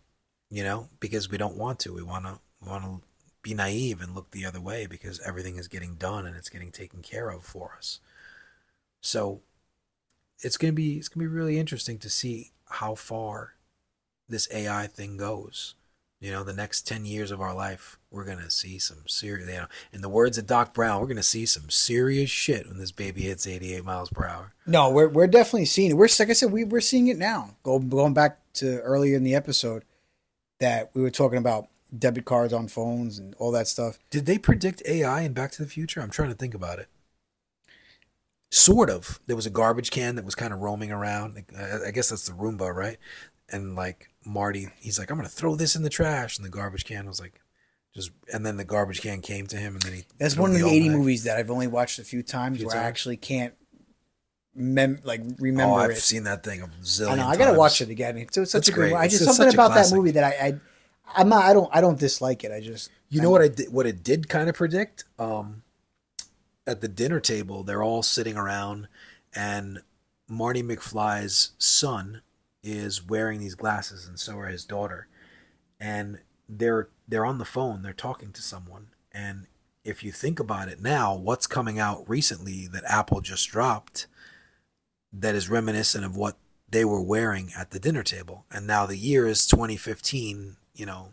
you know, because we don't want to. We want to be naive and look the other way because everything is getting done and it's getting taken care of for us. So it's gonna be really interesting to see how far this AI thing goes. You know, the next 10 years of our life, we're gonna see some serious, you know, in the words of Doc Brown, we're gonna see some serious shit when this baby hits 88 miles per hour. No, we're definitely seeing it. We're, like I said, we're seeing it now. Going back to earlier in the episode that we were talking about debit cards on phones and all that stuff. Did they predict AI in Back to the Future? I'm trying to think about it. Sort of. There was a garbage can that was kind of roaming around. I guess that's the Roomba, right? And like Marty, he's like, I'm going to throw this in the trash. And the garbage can was like, just, and then the garbage can came to him. And then he. That's one of the 80 movies that I've only watched a few times I actually can't remember. Oh, I've seen that thing a zillion times. I know. I got to watch it again. It's such a great movie. It's something about that movie that I don't dislike it. I just, you know what I did, what it did kind of predict. At the dinner table, they're all sitting around, and Marty McFly's son is wearing these glasses, and so are his daughter. And they're on the phone. They're talking to someone. And if you think about it now, what's coming out recently that Apple just dropped that is reminiscent of what they were wearing at the dinner table. And now the year is 2015, you know,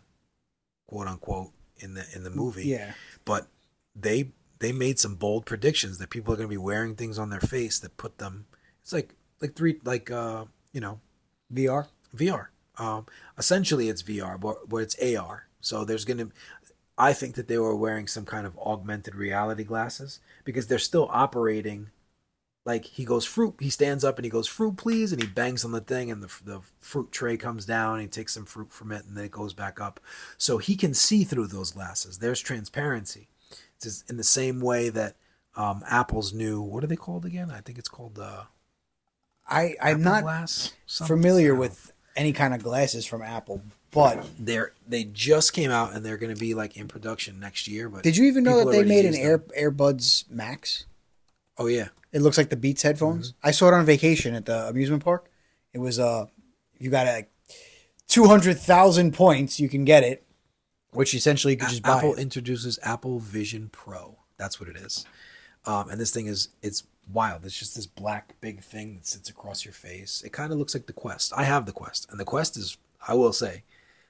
quote unquote, in the movie. Yeah. But they made some bold predictions that people are going to be wearing things on their face that put them. It's like VR. Essentially, it's VR, but it's AR. So there's going to. I think that they were wearing some kind of augmented reality glasses because they're still operating. Like he stands up and he goes, "Fruit, please," and he bangs on the thing, and the fruit tray comes down, and he takes some fruit from it, and then it goes back up. So he can see through those glasses. There's transparency. It's just in the same way that Apple's new, what are they called again? I think it's called I'm not familiar with any kind of glasses from Apple, but they just came out and they're going to be like in production next year. But did you even know that they made an AirBuds Max? Oh yeah. It looks like the Beats headphones. Mm-hmm. I saw it on vacation at the amusement park. It was, you got like 200,000 points, you can get it, which essentially you could just buy. Apple introduces Apple Vision Pro. That's what it is. And this thing it's wild. It's just this black big thing that sits across your face. It kind of looks like the Quest. I have the Quest, and the Quest is, I will say,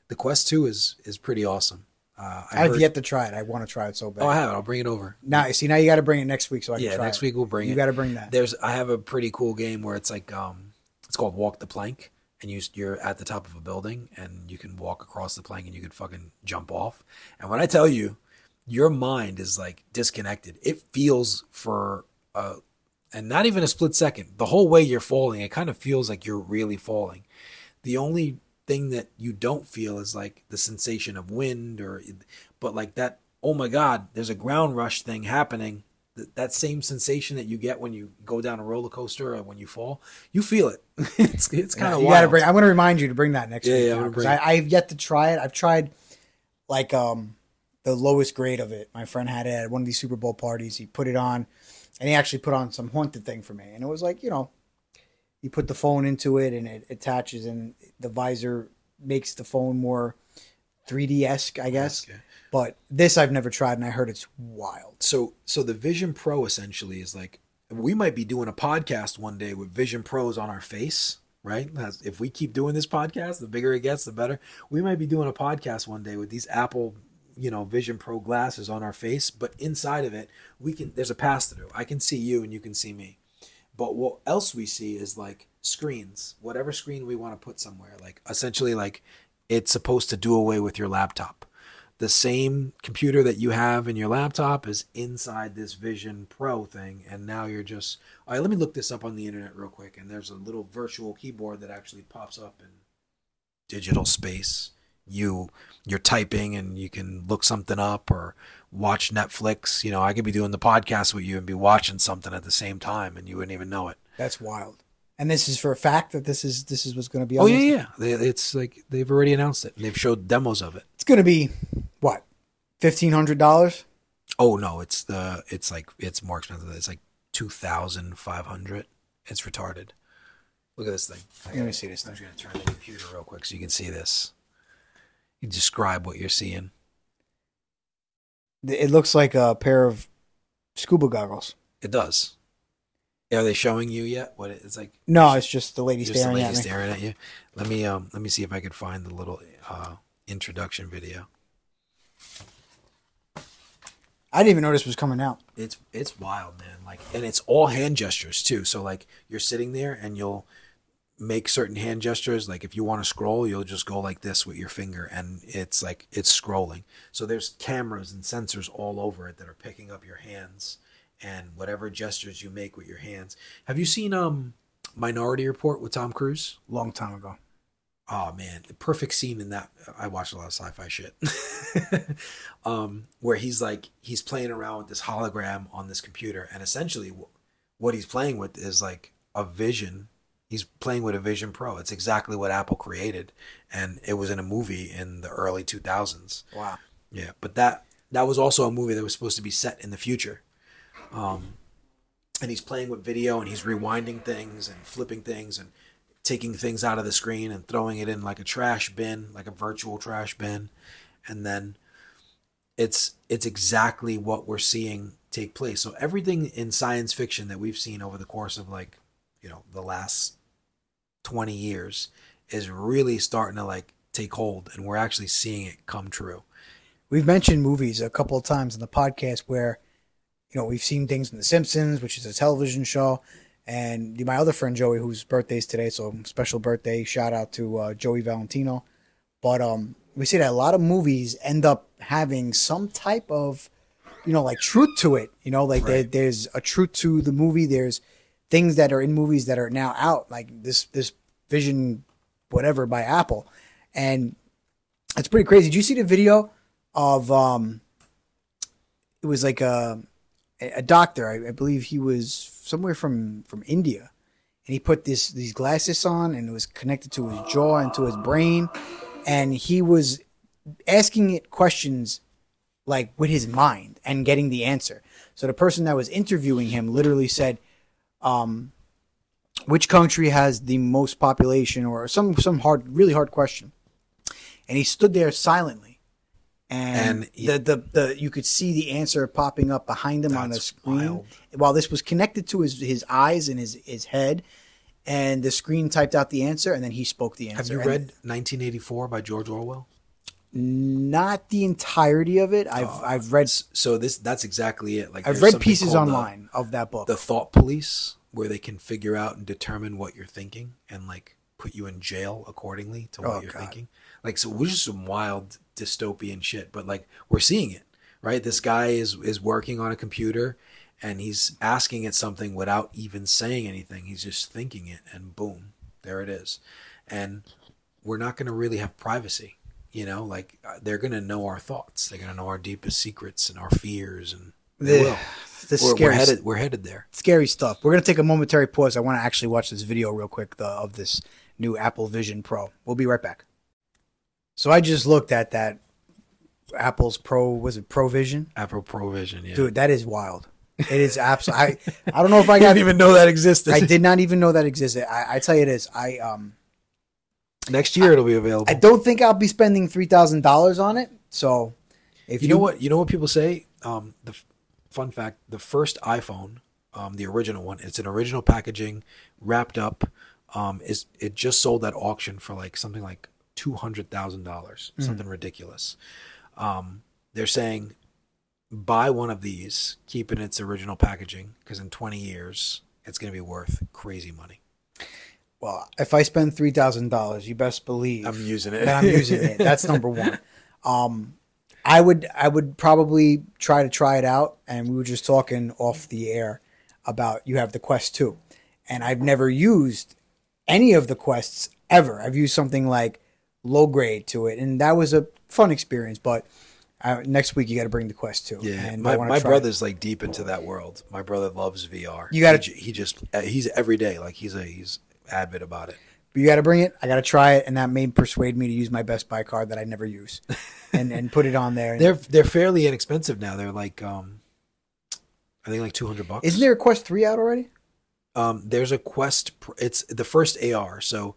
the Quest 2 is pretty awesome. I've yet to try it. I want to try it so bad. Oh, I have it. I'll bring it over. Now you got to bring it next week so I can try it. Yeah, next week we'll bring it. You got to bring that. I have a pretty cool game where it's like, it's called Walk the Plank, and you're at the top of a building, and you can walk across the plank, and you can fucking jump off. And when I tell you, your mind is like disconnected. It feels for, and not even a split second, the whole way you're falling, it kind of feels like you're really falling. The only thing that you don't feel is like the sensation of wind but like that, oh my God, there's a ground rush thing happening. That same sensation that you get when you go down a roller coaster or when you fall, you feel it. It's kind of wild. I'm going to remind you to bring that next week. I've yet to try it. I've tried like the lowest grade of it. My friend had it at one of these Super Bowl parties. He put it on and he actually put on some haunted thing for me. And it was like, you know, you put the phone into it and it attaches and the visor makes the phone more 3D-esque, I guess. Okay. But this I've never tried and I heard it's wild. So the Vision Pro essentially is like, we might be doing a podcast one day with Vision Pros on our face, right? If we keep doing this podcast, the bigger it gets, the better. We might be doing a podcast one day with these Apple, you know, Vision Pro glasses on our face, but inside of it, there's a pass-through. I can see you and you can see me. But what else we see is like screens, whatever screen we want to put somewhere. Like essentially like it's supposed to do away with your laptop. The same computer that you have in your laptop is inside this Vision Pro thing. And now you're just, all right, let me look this up on the internet real quick. And there's a little virtual keyboard that actually pops up in digital space. You're typing and you can look something up or watch Netflix. You know, I could be doing the podcast with you and be watching something at the same time and you wouldn't even know it. That's wild. And this is for a fact that this is what's going to be on. Oh yeah, yeah. It's like they've already announced it. They've showed demos of it. It's going to be what? $1,500? Oh no, it's more expensive. It's like $2,500. It's retarded. Look at this thing. Let me see this thing. I'm just going to turn the computer real quick so you can see this. You describe what you're seeing. It looks like a pair of scuba goggles. It does. Are they showing you yet? What it's like? No, it's just the lady staring at me. Staring at you. Let me see if I could find the little introduction video. I didn't even know this was coming out. It's wild, man. Like, and it's all hand gestures too. So like, you're sitting there and you'll make certain hand gestures. Like if you want to scroll, you'll just go like this with your finger and it's like it's scrolling. So there's cameras and sensors all over it that are picking up your hands and whatever gestures you make with your hands. Have you seen Minority Report with Tom Cruise? Long time ago. Oh man, the perfect scene in that. I watched a lot of sci-fi shit. Where he's playing around with this hologram on this computer, and essentially what he's playing with is like a vision. He's playing with a Vision Pro. It's exactly what Apple created, and it was in a movie in the early 2000s. Wow. Yeah, but that was also a movie that was supposed to be set in the future. And he's playing with video, and he's rewinding things and flipping things and taking things out of the screen and throwing it in like a trash bin, like a virtual trash bin. And then it's exactly what we're seeing take place. So everything in science fiction that we've seen over the course of like, you know, the last 20 years is really starting to like take hold, and we're actually seeing it come true. We've mentioned movies a couple of times in the podcast where, you know, we've seen things in The Simpsons, which is a television show. And my other friend, Joey, whose birthday's today, so special birthday, shout out to Joey Valentino. But we see that a lot of movies end up having some type of, you know, like truth to it. You know, like there's a truth to the movie. There's things that are in movies that are now out, like this Vision, whatever, by Apple. And it's pretty crazy. Did you see the video of, it was like a doctor, I believe he was somewhere from India, and he put these glasses on, and it was connected to his jaw and to his brain, and he was asking it questions like with his mind and getting the answer. So the person that was interviewing him literally said, which country has the most population, or some really hard question. And he stood there silently, and the you could see the answer popping up behind him on the screen. Wild. While this was connected to his eyes and his head, and the screen typed out the answer, and then he spoke the answer. Have you read 1984 by George Orwell? Not the entirety of it. I've read, so that's exactly it. Like I've read pieces online of that book, The Thought Police, where they can figure out and determine what you're thinking and like put you in jail accordingly to what you're thinking. Like, so we're just some wild dystopian shit, but like we're seeing it, right? This guy is working on a computer and he's asking it something without even saying anything. He's just thinking it, and boom, there it is. And we're not going to really have privacy. You know, like they're going to know our thoughts. They're going to know our deepest secrets and our fears, and they will. We're headed there. Scary stuff. We're going to take a momentary pause. I want to actually watch this video real quick of this new Apple Vision Pro. We'll be right back. So I just looked at that Apple's Pro, was it Pro Vision? Apple Pro Vision, yeah. Dude, that is wild. It is absolutely. I don't know if I didn't even know that existed. I did not even know that existed. I tell you this, next year it'll be available. I don't think I'll be spending $3,000 on it. So, if you know what people say, the fun fact: the first iPhone, the original one, it's an original packaging, wrapped up. It just sold at auction for like something like $200,000, something ridiculous. They're saying buy one of these, keep it in its original packaging, because in 20 years it's going to be worth crazy money. Well, if I spend $3,000, you best believe I'm using it. I'm using it. That's number one. I would probably try it out. And we were just talking off the air about, you have the Quest 2, and I've never used any of the Quests ever. I've used something like low grade to it, and that was a fun experience. But next week you got to bring the Quest 2. Yeah, and my brother's like deep into that world. My brother loves VR. You got to. He's every day. Like he's avid about it. But you got to bring it. I got to try it, and that may persuade me to use my Best Buy card that I never use, and put it on there. And they're fairly inexpensive now. They're like I think like $200. Isn't there a Quest 3 out already? There's a Quest. It's the first AR. So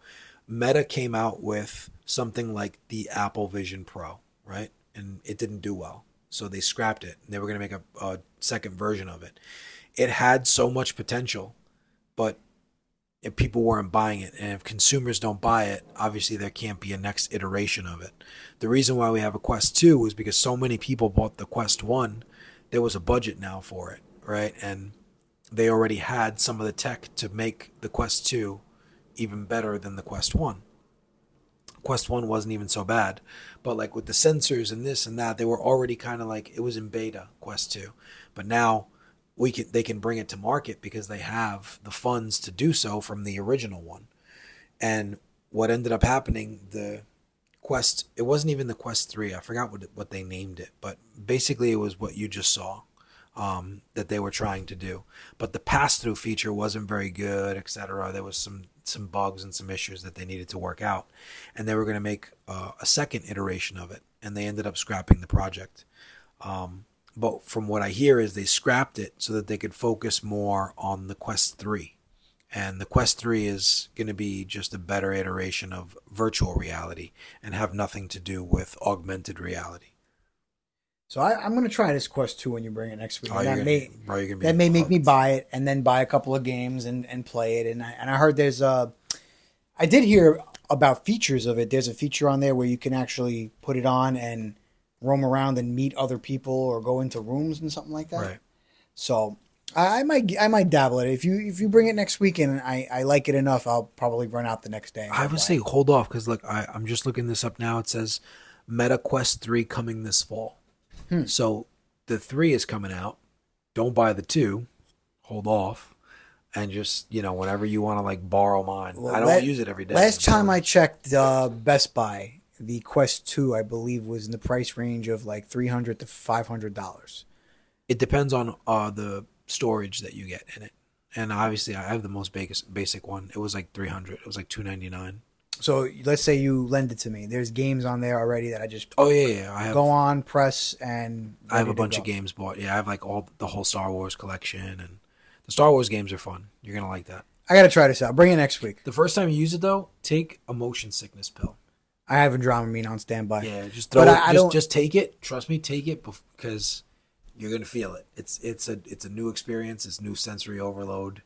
Meta came out with something like the Apple Vision Pro, right? And it didn't do well, so they scrapped it. They were going to make a second version of it. It had so much potential, but if people weren't buying it, and if consumers don't buy it, obviously there can't be a next iteration of it. The reason why we have a Quest 2 is because so many people bought the Quest 1, there was a budget now for it, right? And they already had some of the tech to make the Quest 2 even better than the Quest 1. Quest 1 wasn't even so bad, but like with the sensors and this and that, they were already kind of like, it was in beta, Quest 2. But now they can bring it to market because they have the funds to do so from the original one. And what ended up happening, the Quest, it wasn't even the Quest 3. I forgot what they named it, but basically it was what you just saw that they were trying to do. But the pass-through feature wasn't very good, etc. There was some bugs and some issues that they needed to work out, and they were going to make a second iteration of it, and they ended up scrapping the project. But from what I hear is they scrapped it so that they could focus more on the Quest 3. And the Quest 3 is going to be just a better iteration of virtual reality and have nothing to do with augmented reality. So I'm going to try this Quest 2 when you bring it next week. That may make me buy it, and then buy a couple of games and play it. And I heard there's I did hear about features of it. There's a feature on there where you can actually put it on and roam around and meet other people or go into rooms and something like that. Right. So I might dabble at it. If you bring it next week and I like it enough, I'll probably run out the next day. I would say hold off because look, I'm just looking this up now. It says Meta Quest 3 coming this fall. So the 3 is coming out. Don't buy the 2. Hold off. And just, you know, whenever you want to, like, borrow mine. Well, I don't use it every day. Last time I checked Best Buy, the Quest 2, I believe, was in the price range of, like, $300 to $500. It depends on the storage that you get in it. And, obviously, I have the most basic one. It was, like, $300. It was, like, $299. So, let's say you lend it to me. There's games on there already that I just... Oh, yeah. I have, go on, press, and... I have a bunch of games bought. Yeah, I have, like, the whole Star Wars collection and... The Star Wars games are fun. You're going to like that. I got to try this out. Bring it next week. The first time you use it, though, take a motion sickness pill. I have a Dramamine on standby. Yeah, just throw it. Just take it. Trust me, take it because you're going to feel it. It's a new experience. It's new sensory overload.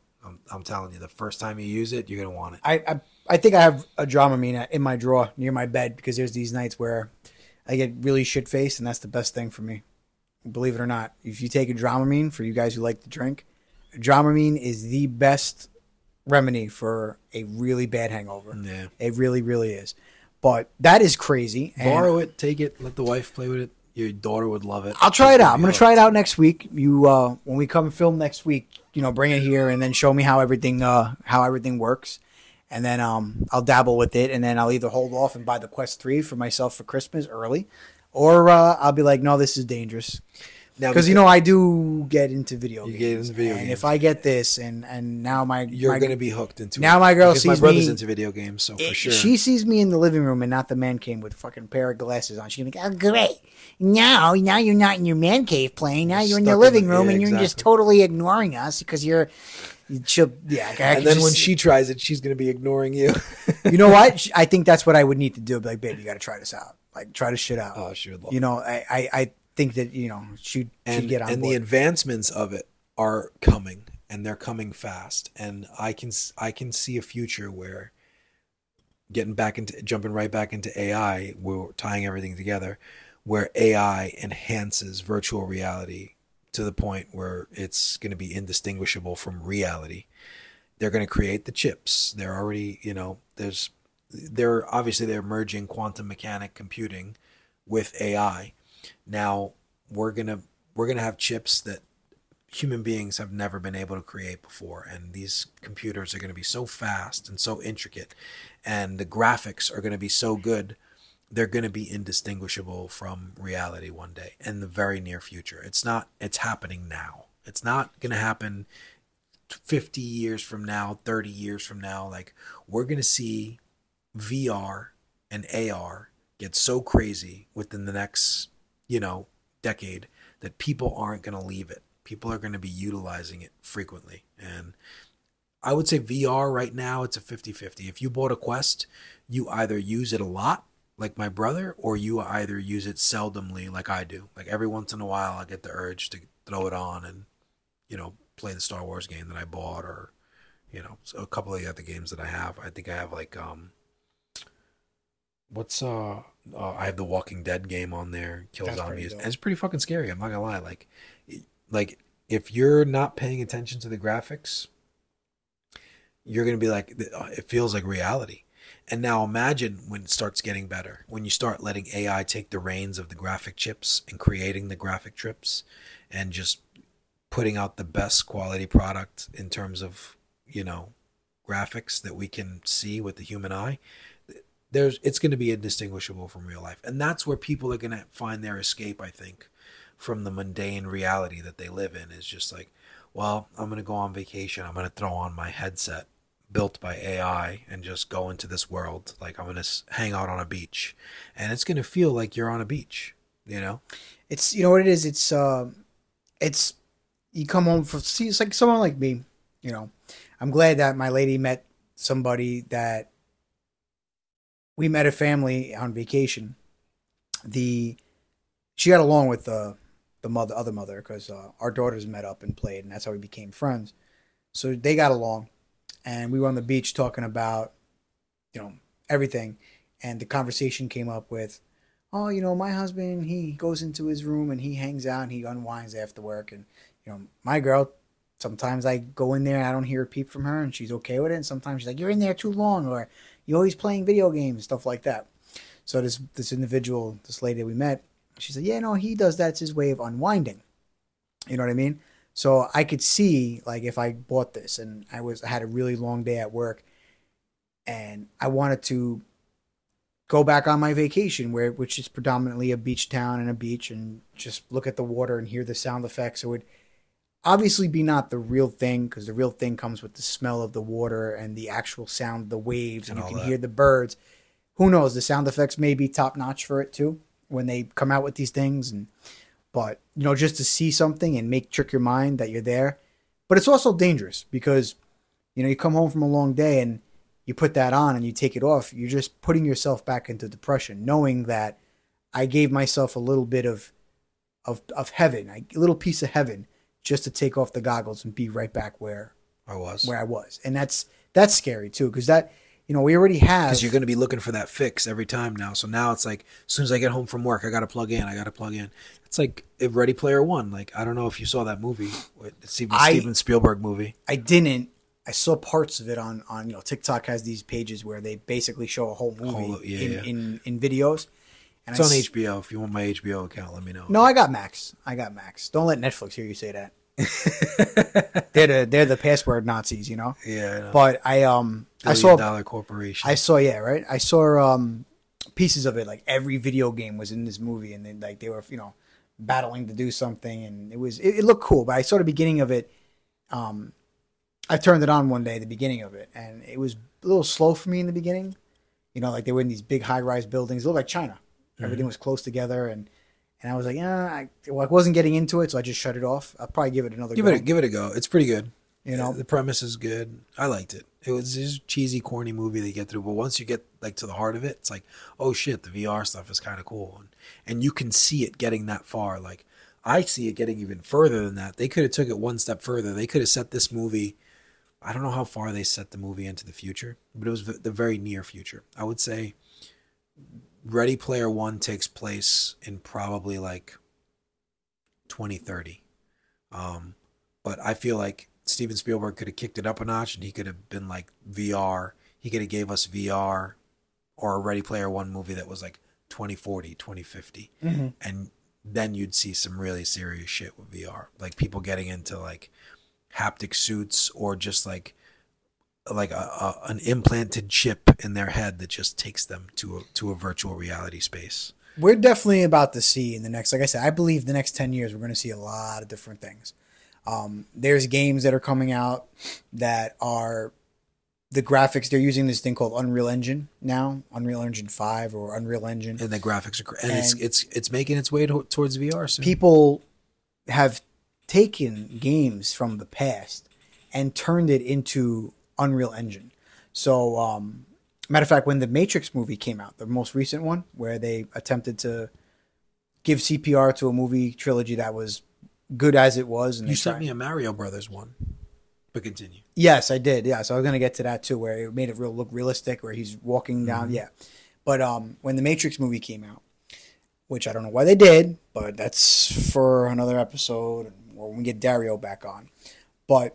I'm telling you, the first time you use it, you're going to want it. I think I have a Dramamine in my drawer near my bed because there's these nights where I get really shit-faced, and that's the best thing for me. Believe it or not, if you take a Dramamine, for you guys who like to drink, Dramamine is the best remedy for a really bad hangover. Yeah. It really, really is. But that is crazy. Borrow it, take it, let the wife play with it. Your daughter would love it. I'll try it out. I'm going to try it out next week. You, when we come film next week, you know, bring it here and then show me how everything works. And then I'll dabble with it. And then I'll either hold off and buy the Quest 3 for myself for Christmas early. Or I'll be like, no, this is dangerous. Because, you know, I do get into video games. If I get this and now you're going to be hooked into now it. Now my girl sees me. Because my brother's into video games, so for sure. She sees me in the living room and not the man cave with a fucking pair of glasses on. She's going to be like, oh, great. Now you're not in your man cave playing. Now you're in the living room and you're just totally ignoring us because you're... And then when she tries it, she's going to be ignoring you. You know what? I think that's what I would need to do. Be like, babe, you got to try this out. Like, try this shit out. Oh, she would love it. You know, I think that, you know, she'd get on board. And the advancements of it are coming, and they're coming fast. And I can see a future where jumping right back into AI, we're tying everything together, where AI enhances virtual reality to the point where it's going to be indistinguishable from reality. They're going to create the chips. They're already, you know, they're merging quantum mechanic computing with AI. Now we're gonna have chips that human beings have never been able to create before, and these computers are gonna be so fast and so intricate, and the graphics are gonna be so good, they're gonna be indistinguishable from reality one day in the very near future. It's happening now. It's not gonna happen 50 years from now, 30 years from now. Like, we're gonna see VR and AR get so crazy within the next, you know, decade that people aren't going to leave it. People are going to be utilizing it frequently. And I would say VR right now, it's a 50-50. If you bought a Quest, you either use it a lot, like my brother, or you either use it seldomly, like I do. Like every once in a while, I get the urge to throw it on and, you know, play the Star Wars game that I bought, or, you know, a couple of the other games that I have. I think I have like, I have the Walking Dead game on there, kill zombies. And it's pretty fucking scary, I'm not gonna lie. Like if you're not paying attention to the graphics, you're gonna be like, it feels like reality. And now imagine when it starts getting better, when you start letting AI take the reins of the graphic chips and creating the graphic chips and just putting out the best quality product in terms of, you know, graphics that we can see with the human eye. It's going to be indistinguishable from real life. And that's where people are going to find their escape, I think, from the mundane reality that they live in. Is just like, well, I'm going to go on vacation. I'm going to throw on my headset built by AI and just go into this world. Like, I'm going to hang out on a beach. And it's going to feel like you're on a beach, you know? It's, you know what it is? It's you come home from, see, it's like someone like me, you know. I'm glad that my lady met somebody that, we met a family on vacation. She got along with the other mother because our daughters met up and played, and that's how we became friends. So they got along, and we were on the beach talking about you know, everything. And the conversation came up with, oh, you know, my husband, he goes into his room and he hangs out and he unwinds after work. And, you know, my girl, sometimes I go in there and I don't hear a peep from her and she's okay with it. And sometimes she's like, you're in there too long, or you're always playing video games, stuff like that. So this individual, this lady that we met, she said, yeah, no, he does that. It's his way of unwinding. You know what I mean? So I could see, like, if I bought this and I had a really long day at work and I wanted to go back on my vacation, which is predominantly a beach town and a beach, and just look at the water and hear the sound effects. So it would obviously be not the real thing, because the real thing comes with the smell of the water and the actual sound, the waves, and you can hear the birds. Who knows? The sound effects may be top notch for it too when they come out with these things. But you know, just to see something and trick your mind that you're there. But it's also dangerous, because you know, you come home from a long day and you put that on and you take it off, you're just putting yourself back into depression, knowing that I gave myself a little bit of heaven, a little piece of heaven, just to take off the goggles and be right back where I was. And that's scary too, because that, you know, we already have, because you're going to be looking for that fix every time now. So now it's like, as soon as I get home from work, I got to plug in. It's like Ready Player One. Like, I don't know if you saw that movie, the Steven Spielberg movie. I didn't. I saw parts of it on, you know, TikTok has these pages where they basically show a whole movie in videos. And it's on HBO. If you want my HBO account, let me know. No, I got Max. Don't let Netflix hear you say that. They're the password Nazis, you know? Yeah. I know. But $1 billion corporation. I saw pieces of it. Like, every video game was in this movie, and then, like, they were, you know, battling to do something, and it looked cool. But I saw the beginning of it. I turned it on one day at the beginning of it, and it was a little slow for me in the beginning. You know, like, they were in these big high-rise buildings. It looked like China. Mm-hmm. Everything was close together, and I was like, I wasn't getting into it, so I just shut it off. I'll probably give it another go. Give it a go. It's pretty good. You know? The premise is good. I liked it. It was this cheesy, corny movie they get through, but once you get, like, to the heart of it, it's like, oh, shit, the VR stuff is kind of cool. And you can see it getting that far. Like, I see it getting even further than that. They could have took it one step further. They could have set this movie... I don't know how far they set the movie into the future, but it was the very near future. I would say Ready Player One takes place in probably like 2030. But I feel like Steven Spielberg could have kicked it up a notch, and he could have been like VR. He could have gave us VR or a Ready Player One movie that was like 2040, 2050. Mm-hmm. And then you'd see some really serious shit with VR. Like, people getting into like haptic suits, or just like an implanted chip in their head that just takes them to a virtual reality space. We're definitely about to see in the next, like I said, I believe the next 10 years, we're going to see a lot of different things. There's games that are coming out that are the graphics. They're using this thing called Unreal Engine now, Unreal Engine 5 or Unreal Engine. And the graphics are, and it's making its way towards VR soon. People have taken games from the past and turned it into Unreal Engine. So, matter of fact, when the Matrix movie came out, the most recent one, where they attempted to give CPR to a movie trilogy that was good as it was. And you sent me a Mario Brothers one, but continue. Yes, I did. Yeah, so I was going to get to that too, where it made it look realistic, where he's walking down. Mm-hmm. Yeah. But when the Matrix movie came out, which I don't know why they did, but that's for another episode, or when we get Dario back on. But,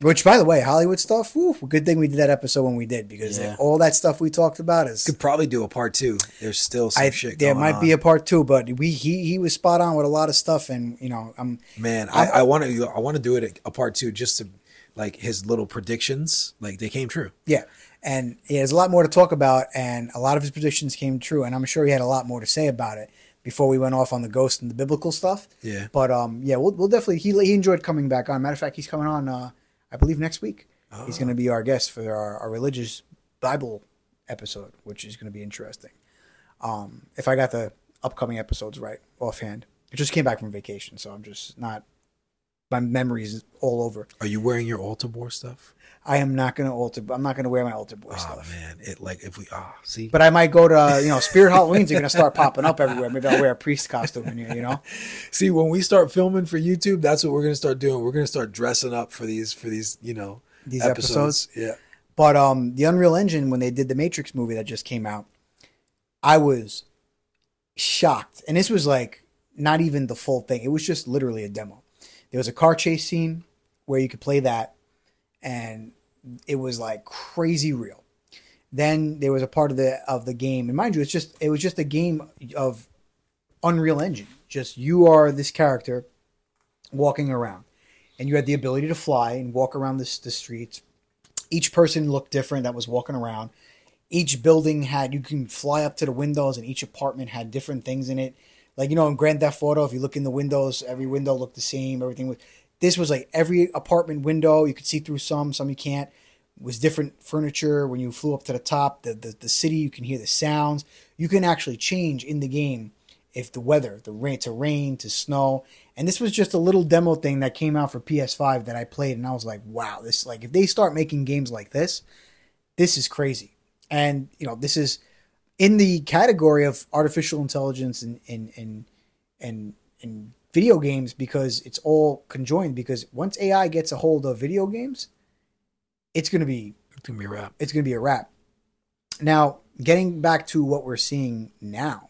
which, by the way, Hollywood stuff, good thing we did that episode when we did, because like, all that stuff we talked about is... Could probably do a part two. There's still some shit going on. There might be a part two, but he was spot on with a lot of stuff, and, you know, I'm... Man, I want to do it a part two, just to, like, his little predictions, like, they came true. Yeah, and yeah, there's a lot more to talk about, and a lot of his predictions came true, and I'm sure he had a lot more to say about it before we went off on the ghost and the biblical stuff. Yeah. But yeah, we'll definitely, he enjoyed coming back on. Matter of fact, he's coming on, I believe next week. Oh. He's going to be our guest for our religious Bible episode, which is going to be interesting. If I got the upcoming episodes right offhand. I just came back from vacation, so I'm just not, my memory's all over. Are you wearing your altar boy stuff? I am not going to I'm not going to wear my altar boy stuff. Oh, man. See? But I might go to, you know, Spirit Halloweens are going to start popping up everywhere. Maybe I'll wear a priest costume in here, you know? See, when we start filming for YouTube, that's what we're going to start doing. We're going to start dressing up for these you know, these episodes. Yeah. But the Unreal Engine, when they did the Matrix movie that just came out, I was shocked. And this was like not even the full thing. It was just literally a demo. There was a car chase scene where you could play that, and it was like crazy real. Then there was a part of the game, and mind you, it was just a game of Unreal Engine. Just you are this character walking around, and you had the ability to fly and walk around the streets. Each person looked different that was walking around. Each building had, you can fly up to the windows, and each apartment had different things in it. Like, you know, in Grand Theft Auto, if you look in the windows, every window looked the same. Everything was. This was like every apartment window. You could see through some you can't. It was different furniture. When you flew up to the top, the city, you can hear the sounds. You can actually change in the game if the weather, to rain, to snow. And this was just a little demo thing that came out for PS5 that I played, and I was like, wow, this, like, if they start making games like this, this is crazy. And, you know, this is in the category of artificial intelligence and video games, because it's all conjoined. Because once AI gets a hold of video games, it's gonna be a wrap. It's gonna be a wrap. Now, getting back to what we're seeing now.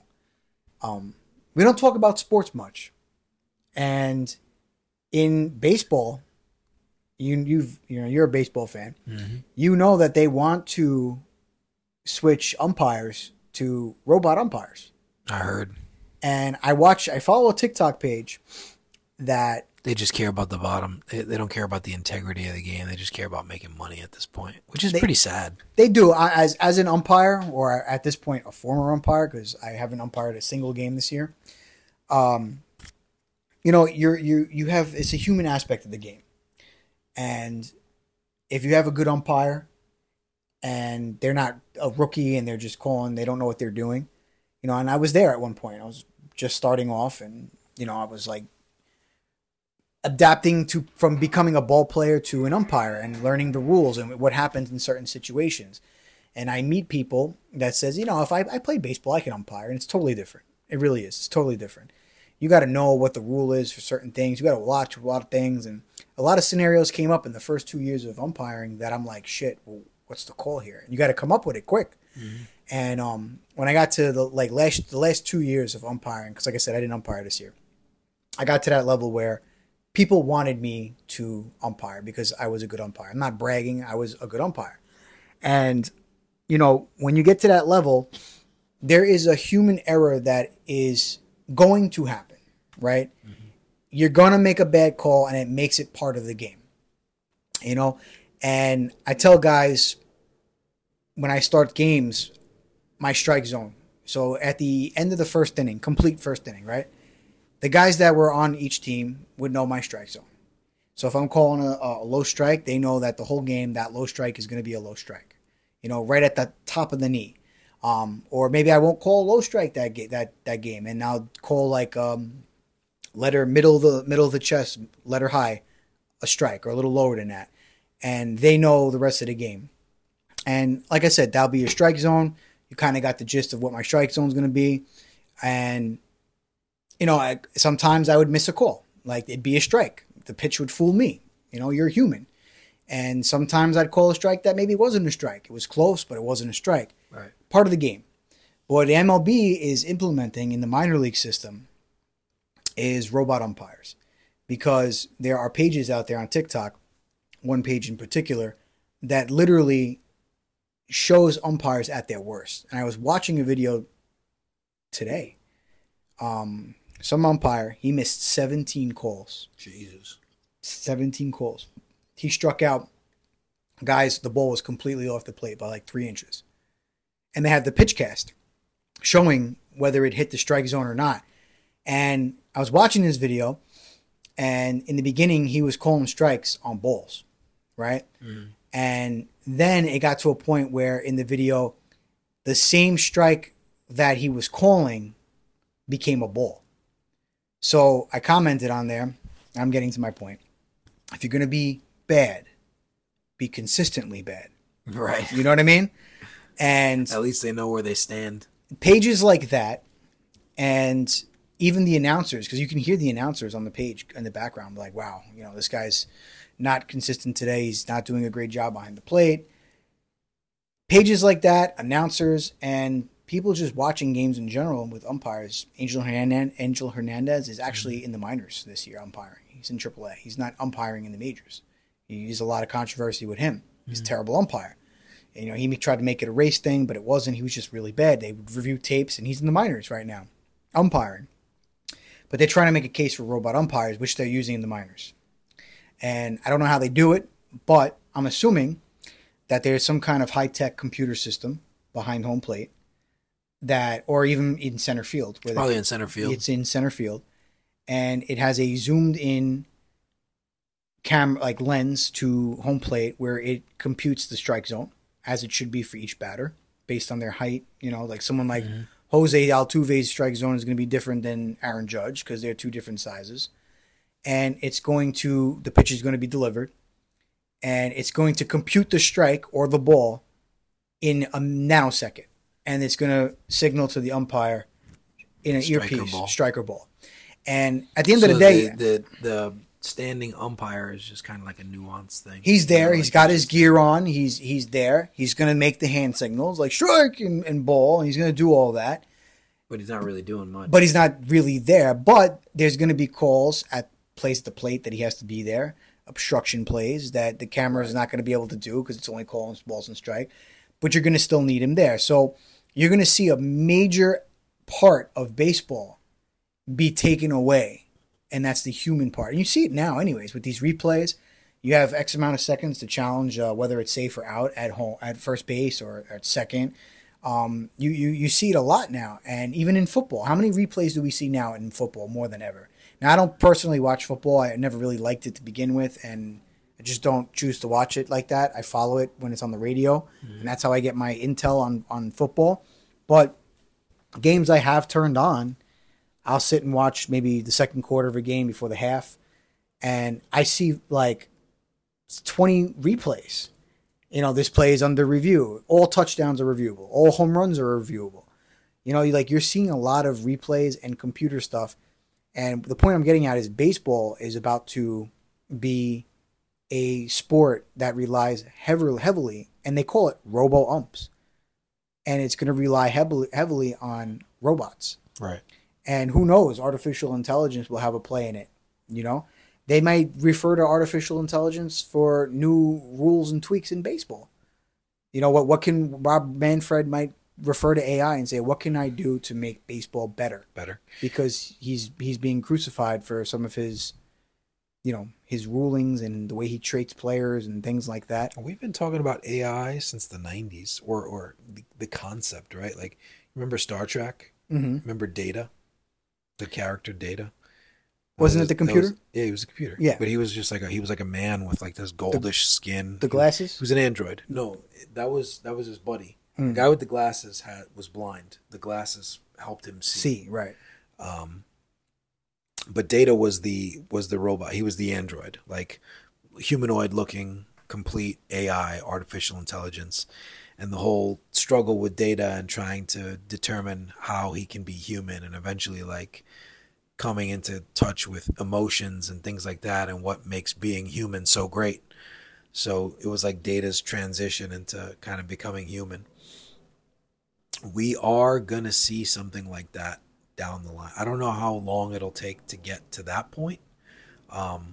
We don't talk about sports much, and in baseball, you're a baseball fan. Mm-hmm. You know that they want to switch umpires to robot umpires. I heard, and I follow a TikTok page that they just care about the bottom. They don't care about the integrity of the game. They just care about making money at this point, which is pretty sad. They do. As an umpire, or at this point, a former umpire, because I haven't umpired a single game this year. You know, you have, it's a human aspect of the game, and if you have a good umpire, and they're not a rookie, and they're just calling, they don't know what they're doing, you know. And I was there at one point. I was just starting off, and you know, I was like, adapting from becoming a ball player to an umpire and learning the rules and what happens in certain situations. And I meet people that says, you know, if I play baseball, I can umpire. And it's totally different. It really is. It's totally different. You got to know what the rule is for certain things. You got to watch a lot of things. And a lot of scenarios came up in the first 2 years of umpiring that I'm like, shit, well, what's the call here? And you got to come up with it quick. Mm-hmm. And when I got to the last 2 years of umpiring, because like I said, I didn't umpire this year. I got to that level where people wanted me to umpire because I was a good umpire. I'm not bragging. I was a good umpire. And, you know, when you get to that level, there is a human error that is going to happen, right? Mm-hmm. You're going to make a bad call, and it makes it part of the game, you know? And I tell guys when I start games, my strike zone. So at the end of the first inning, complete first inning, right? The guys that were on each team would know my strike zone. So if I'm calling a low strike, they know that the whole game, that low strike is going to be a low strike, you know, right at the top of the knee. Or maybe I won't call a low strike that game, and I'll call like letter middle of the chest, letter high, a strike, or a little lower than that. And they know the rest of the game. And like I said, that'll be your strike zone. You kind of got the gist of what my strike zone is going to be. And you know, sometimes I would miss a call. Like, it'd be a strike. The pitch would fool me. You know, you're human. And sometimes I'd call a strike that maybe wasn't a strike. It was close, but it wasn't a strike. Right. Part of the game. But what MLB is implementing in the minor league system is robot umpires. Because there are pages out there on TikTok, one page in particular, that literally shows umpires at their worst. And I was watching a video today. Some umpire, he missed 17 calls. Jesus. 17 calls. He struck out guys, the ball was completely off the plate by like 3 inches. And they had the pitch cast showing whether it hit the strike zone or not. And I was watching this video, and in the beginning, he was calling strikes on balls, right? Mm. And then it got to a point where in the video, the same strike that he was calling became a ball. So I commented on there, I'm getting to my point. If you're going to be bad, be consistently bad. Right. You know what I mean? And at least they know where they stand. Pages like that, and even the announcers, because you can hear the announcers on the page in the background, like, wow, you know, this guy's not consistent today. He's not doing a great job behind the plate. pages like that, announcers, and people just watching games in general with umpires. Angel Hernandez is actually in the minors this year umpiring. He's in AAA. He's not umpiring in the majors. There's a lot of controversy with him. He's a terrible umpire. And, you know, he tried to make it a race thing, but it wasn't. He was just really bad. They would review tapes, and he's in the minors right now, umpiring. But they're trying to make a case for robot umpires, which they're using in the minors. And I don't know how they do it, but I'm assuming that there's some kind of high-tech computer system behind home plate that, or even in center field. Probably in center field. It's in center field. And it has a zoomed-in camera, like lens to home plate, where it computes the strike zone, as it should be for each batter, based on their height. You know, like someone like Jose Altuve's strike zone is going to be different than Aaron Judge because they're two different sizes. And it's going to, the pitch is going to be delivered, and it's going to compute the strike or the ball in a nanosecond. And it's going to signal to the umpire in an earpiece, striker ball. And at the end of the day, the standing umpire is just kind of like a nuanced thing. He's there. You know, like he's got his gear on. He's there. He's going to make the hand signals like strike and ball. And he's going to do all that. But he's not really doing much. But he's not really there. But there's going to be calls at place to plate that he has to be there. Obstruction plays that the camera is not going to be able to do because it's only calling balls and strike. But you're going to still need him there. So you're going to see a major part of baseball be taken away, and that's the human part. And you see it now anyways with these replays. You have X amount of seconds to challenge whether it's safe or out at home, at first base or at second. You see it a lot now, and even in football. How many replays do we see now in football more than ever? Now, I don't personally watch football. I never really liked it to begin with, and I just don't choose to watch it like that. I follow it when it's on the radio, and that's how I get my intel on football. But games I have turned on, I'll sit and watch maybe the second quarter of a game before the half, and I see like 20 replays. You know, this play is under review. All touchdowns are reviewable. All home runs are reviewable. You know, you're seeing a lot of replays and computer stuff. And the point I'm getting at is baseball is about to be a sport that relies heavily, and they call it robo-umps. And it's going to rely heavily on robots. Right. And who knows, artificial intelligence will have a play in it, you know? They might refer to artificial intelligence for new rules and tweaks in baseball. You know, what can Rob Manfred might refer to AI and say, what can I do to make baseball better? Better. Because he's being crucified for some of his, you know, his rulings and the way he treats players and things like that. We've been talking about AI since the 90s or the concept, right? Like, remember Star Trek? Mm-hmm. Remember Data? The character Data. Wasn't it the computer? Yeah, he was a computer. Yeah. But he was just like a man with like this goldish skin. The glasses? He was an android. No, that was his buddy. Mm. The guy with the glasses was blind. The glasses helped him see. See, right. But Data was the robot. He was the android, like humanoid looking, complete AI, artificial intelligence. And the whole struggle with Data and trying to determine how he can be human, and eventually like coming into touch with emotions and things like that, and what makes being human so great. So it was like Data's transition into kind of becoming human. We are going to see something like that down the line. I don't know how long it'll take to get to that point, but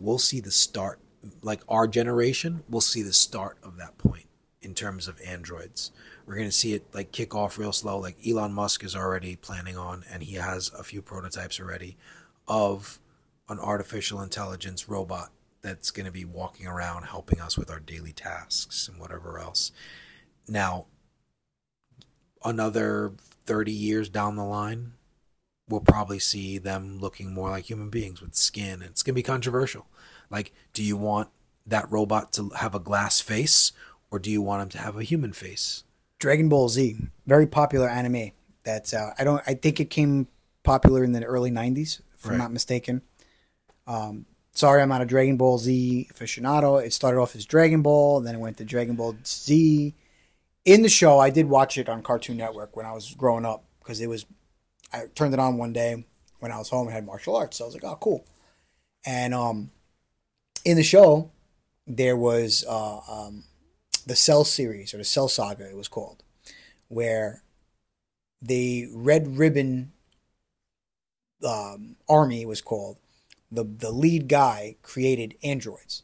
we'll see the start. Like our generation, we'll see the start of that point. In terms of androids, we're going to see it like kick off real slow. Like Elon Musk is already planning on, and he has a few prototypes already of an artificial intelligence robot that's going to be walking around helping us with our daily tasks and whatever else. Now, another 30 years down the line, we'll probably see them looking more like human beings with skin, and it's going to be controversial. Like, do you want that robot to have a glass face? Or do you want him to have a human face? Dragon Ball Z, very popular anime. That's I think it came popular in the early 90s, if I'm not mistaken. Sorry, I'm not a Dragon Ball Z aficionado. It started off as Dragon Ball, then it went to Dragon Ball Z. In the show, I did watch it on Cartoon Network when I was growing up because I turned it on one day when I was home and had martial arts. So I was like, oh, cool. And in the show, there was the Cell series, or the Cell Saga it was called, where the Red Ribbon Army was called. The lead guy created androids,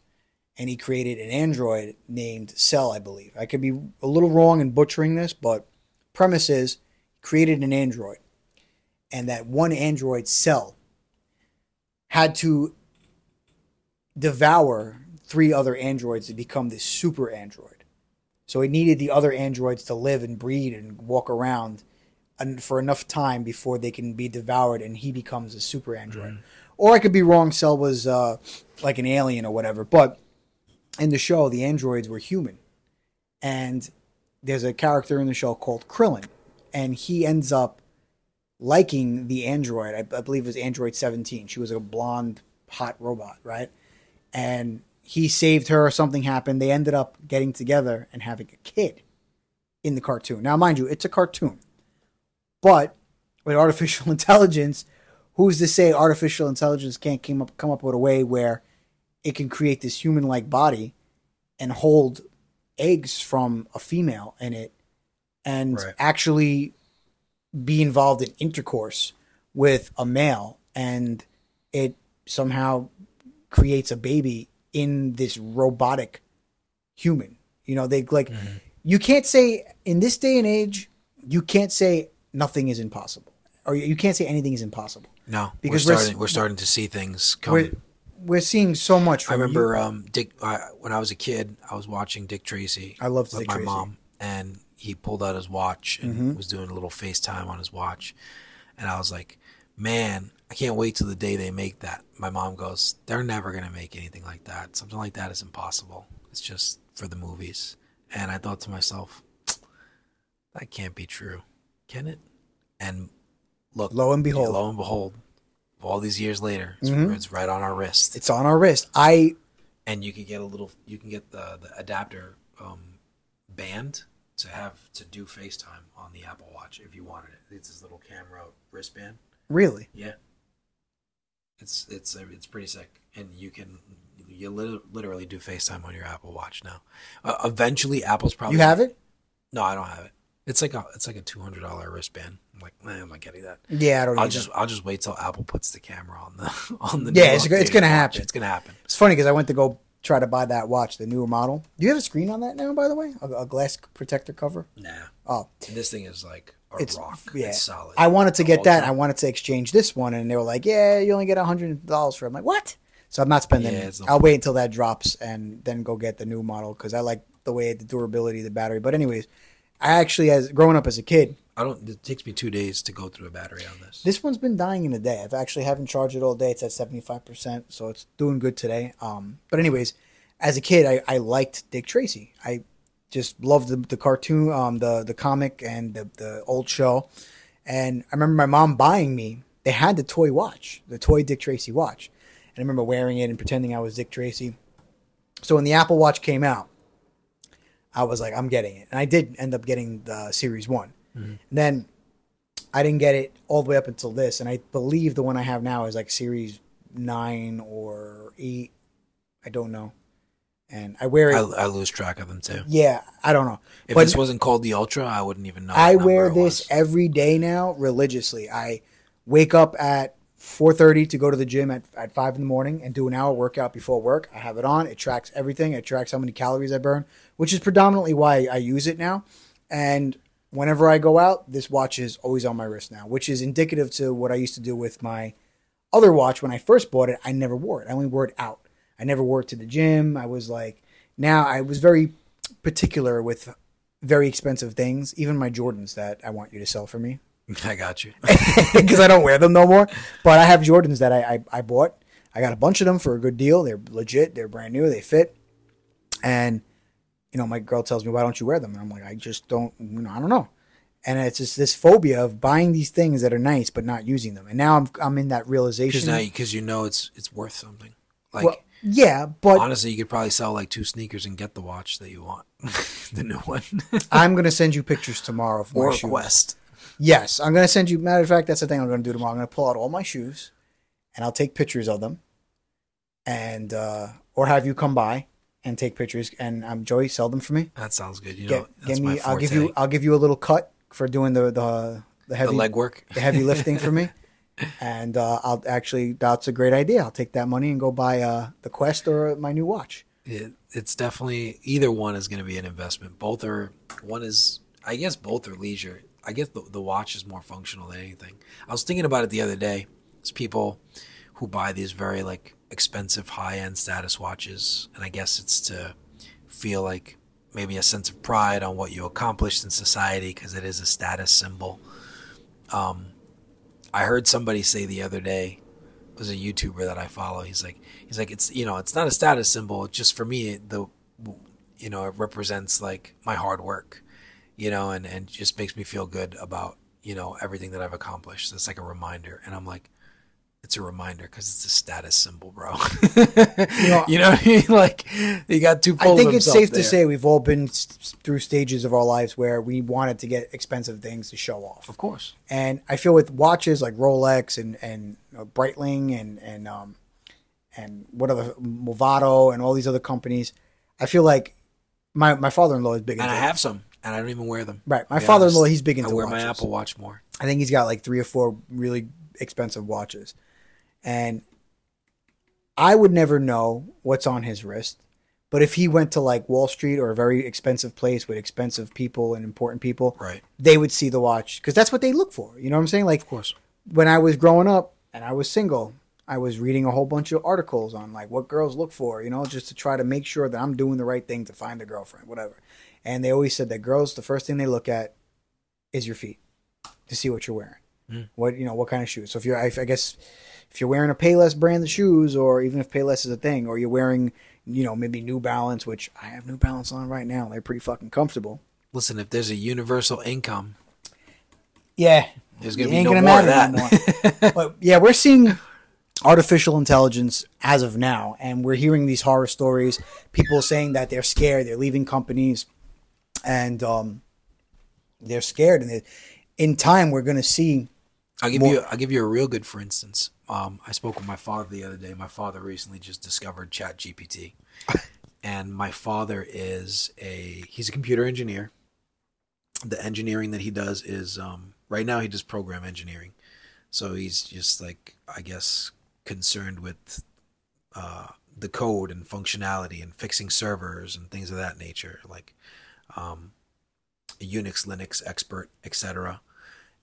and he created an android named Cell, I believe. I could be a little wrong in butchering this, but premise is created an android, and that one android, Cell, had to devour 3 other androids to become this super android. So it needed the other androids to live and breed and walk around and for enough time before they can be devoured and he becomes a super android. Mm. Or I could be wrong, Cell was like an alien or whatever. But in the show, the androids were human. And there's a character in the show called Krillin. And he ends up liking the android. I believe it was Android 17. She was a blonde, hot robot, right? And he saved her or something happened. They ended up getting together and having a kid in the cartoon. Now, mind you, it's a cartoon. But with artificial intelligence... Who's to say artificial intelligence can't come up with a way where it can create this human-like body and hold eggs from a female in it and right. actually be involved in intercourse with a male, and it somehow creates a baby in this robotic human. You know, they like mm-hmm. you can't say in this day and age, you can't say nothing is impossible. Or you can't say anything is impossible. No, because we're starting to see things coming. We're seeing so much. I remember when I was a kid, I was watching Dick Tracy. I loved Dick Tracy. My mom, and he pulled out his watch and mm-hmm. was doing a little FaceTime on his watch, and I was like, "Man, I can't wait till the day they make that." My mom goes, "They're never gonna make anything like that. Something like that is impossible. It's just for the movies." And I thought to myself, "That can't be true, can it?" And look, lo and behold, all these years later, it's right on our wrist. It's on our wrist. And you can get the adapter band to do FaceTime on the Apple Watch if you wanted it. It's this little camera wristband. Really? Yeah. It's pretty sick, and you literally do FaceTime on your Apple Watch now. Eventually, Apple's probably. You have it? No, I don't have it. It's like a $200 wristband. I'm like, I'm not getting that. Yeah, I don't. I'll just wait till Apple puts the camera on the. Yeah, it's gonna happen. It's gonna happen. It's funny because I went to go try to buy that watch, the newer model. Do you have a screen on that now? By the way, a glass protector cover. Nah. Oh, and this thing is like a rock. Yeah. It's solid. I wanted to get that. I wanted to exchange this one, and they were like, "Yeah, you only get $100 for it." I'm like, "What?" So I'm not spending. Yeah, I'll wait until that drops and then go get the new model because I like the way the durability, the battery. But anyways. I actually, as growing up as a kid, it takes me 2 days to go through a battery on this. This one's been dying in a day. I've actually haven't charged it all day. It's at 75%, so it's doing good today. But anyways, as a kid, I liked Dick Tracy. I just loved the cartoon, the comic, and the old show. And I remember my mom buying me. They had the toy watch, the toy Dick Tracy watch, and I remember wearing it and pretending I was Dick Tracy. So when the Apple Watch came out, I was like, I'm getting it. And I did end up getting the Series 1. Mm-hmm. And then I didn't get it all the way up until this. And I believe the one I have now is like Series 9 or 8. I don't know. And I wear it. I lose track of them too. Yeah, I don't know. If this wasn't called the Ultra, I wouldn't even know. I wear this every day now religiously. I wake up at 4:30 to go to the gym at 5 in the morning and do an hour workout before work. I have it on. It tracks everything. It tracks how many calories I burn, which is predominantly why I use it now. And whenever I go out, this watch is always on my wrist now, which is indicative to what I used to do with my other watch. When I first bought it, I never wore it. I only wore it out. I never wore it to the gym. I was very particular with very expensive things, even my Jordans that I want you to sell for me. I got you. Because I don't wear them no more. But I have Jordans that I bought. I got a bunch of them for a good deal. They're legit. They're brand new. They fit. And, you know, my girl tells me, why don't you wear them? And I'm like, I just don't, you know, I don't know. And it's just this phobia of buying these things that are nice but not using them. And now I'm in that realization. Because you know it's worth something. Like, well, yeah, but... Honestly, you could probably sell like 2 sneakers and get the watch that you want. The new one. I'm going to send you pictures tomorrow of my shoes. Or Quest. Yes, I'm going to send you. Matter of fact, that's the thing I'm going to do tomorrow. I'm going to pull out all my shoes, and I'll take pictures of them, and or have you come by, and take pictures. And Joey, sell them for me. That sounds good. You know, that's my forte. I'll give you a little cut for doing the heavy legwork, the heavy lifting for me. And I'll actually, that's a great idea. I'll take that money and go buy the Quest or my new watch. It's definitely, either one is going to be an investment. I guess both are leisure. I guess the watch is more functional than anything. I was thinking about it the other day. It's people who buy these very expensive high-end status watches. And I guess it's to feel like maybe a sense of pride on what you accomplished in society, because it is a status symbol. I heard somebody say the other day, it was a YouTuber that I follow. He's like, it's, you know, it's not a status symbol. It's just for me, it represents my hard work, and just makes me feel good about, everything that I've accomplished. So it's like a reminder. And I'm like, it's a reminder because it's a status symbol, bro. What I mean? You got two poles. I think it's safe to say we've all been through stages of our lives where we wanted to get expensive things to show off. Of course. And I feel with watches like Rolex and Breitling and what other, Movado and all these other companies, I feel like my father-in-law is big into. And I have some, and I don't even wear them. Right. My father-in-law, he's big into watches. I wear my Apple Watch more. I think he's got 3 or 4 really expensive watches. And I would never know what's on his wrist. But if he went to Wall Street or a very expensive place with expensive people and important people, right, they would see the watch because that's what they look for. You know what I'm saying? Of course. When I was growing up and I was single, I was reading a whole bunch of articles on what girls look for, just to try to make sure that I'm doing the right thing to find a girlfriend, whatever. And they always said that girls, the first thing they look at is your feet to see what you're wearing. Mm. What kind of shoes. So if you're wearing a Payless brand of shoes, or even if Payless is a thing, or you're wearing, maybe New Balance, which I have New Balance on right now. They're pretty fucking comfortable. Listen, if there's a universal income, yeah, there's going to be no more of that. But yeah, we're seeing artificial intelligence as of now. And we're hearing these horror stories, people saying that they're scared. They're leaving companies and they're scared. And in time, we're going to see. I'll give you a real good for instance. I spoke with my father the other day. My father recently just discovered ChatGPT, and my father he's a computer engineer. The engineering that he does is right now he does program engineering, so he's just concerned with the code and functionality and fixing servers and things of that nature, a Unix, Linux expert, etc.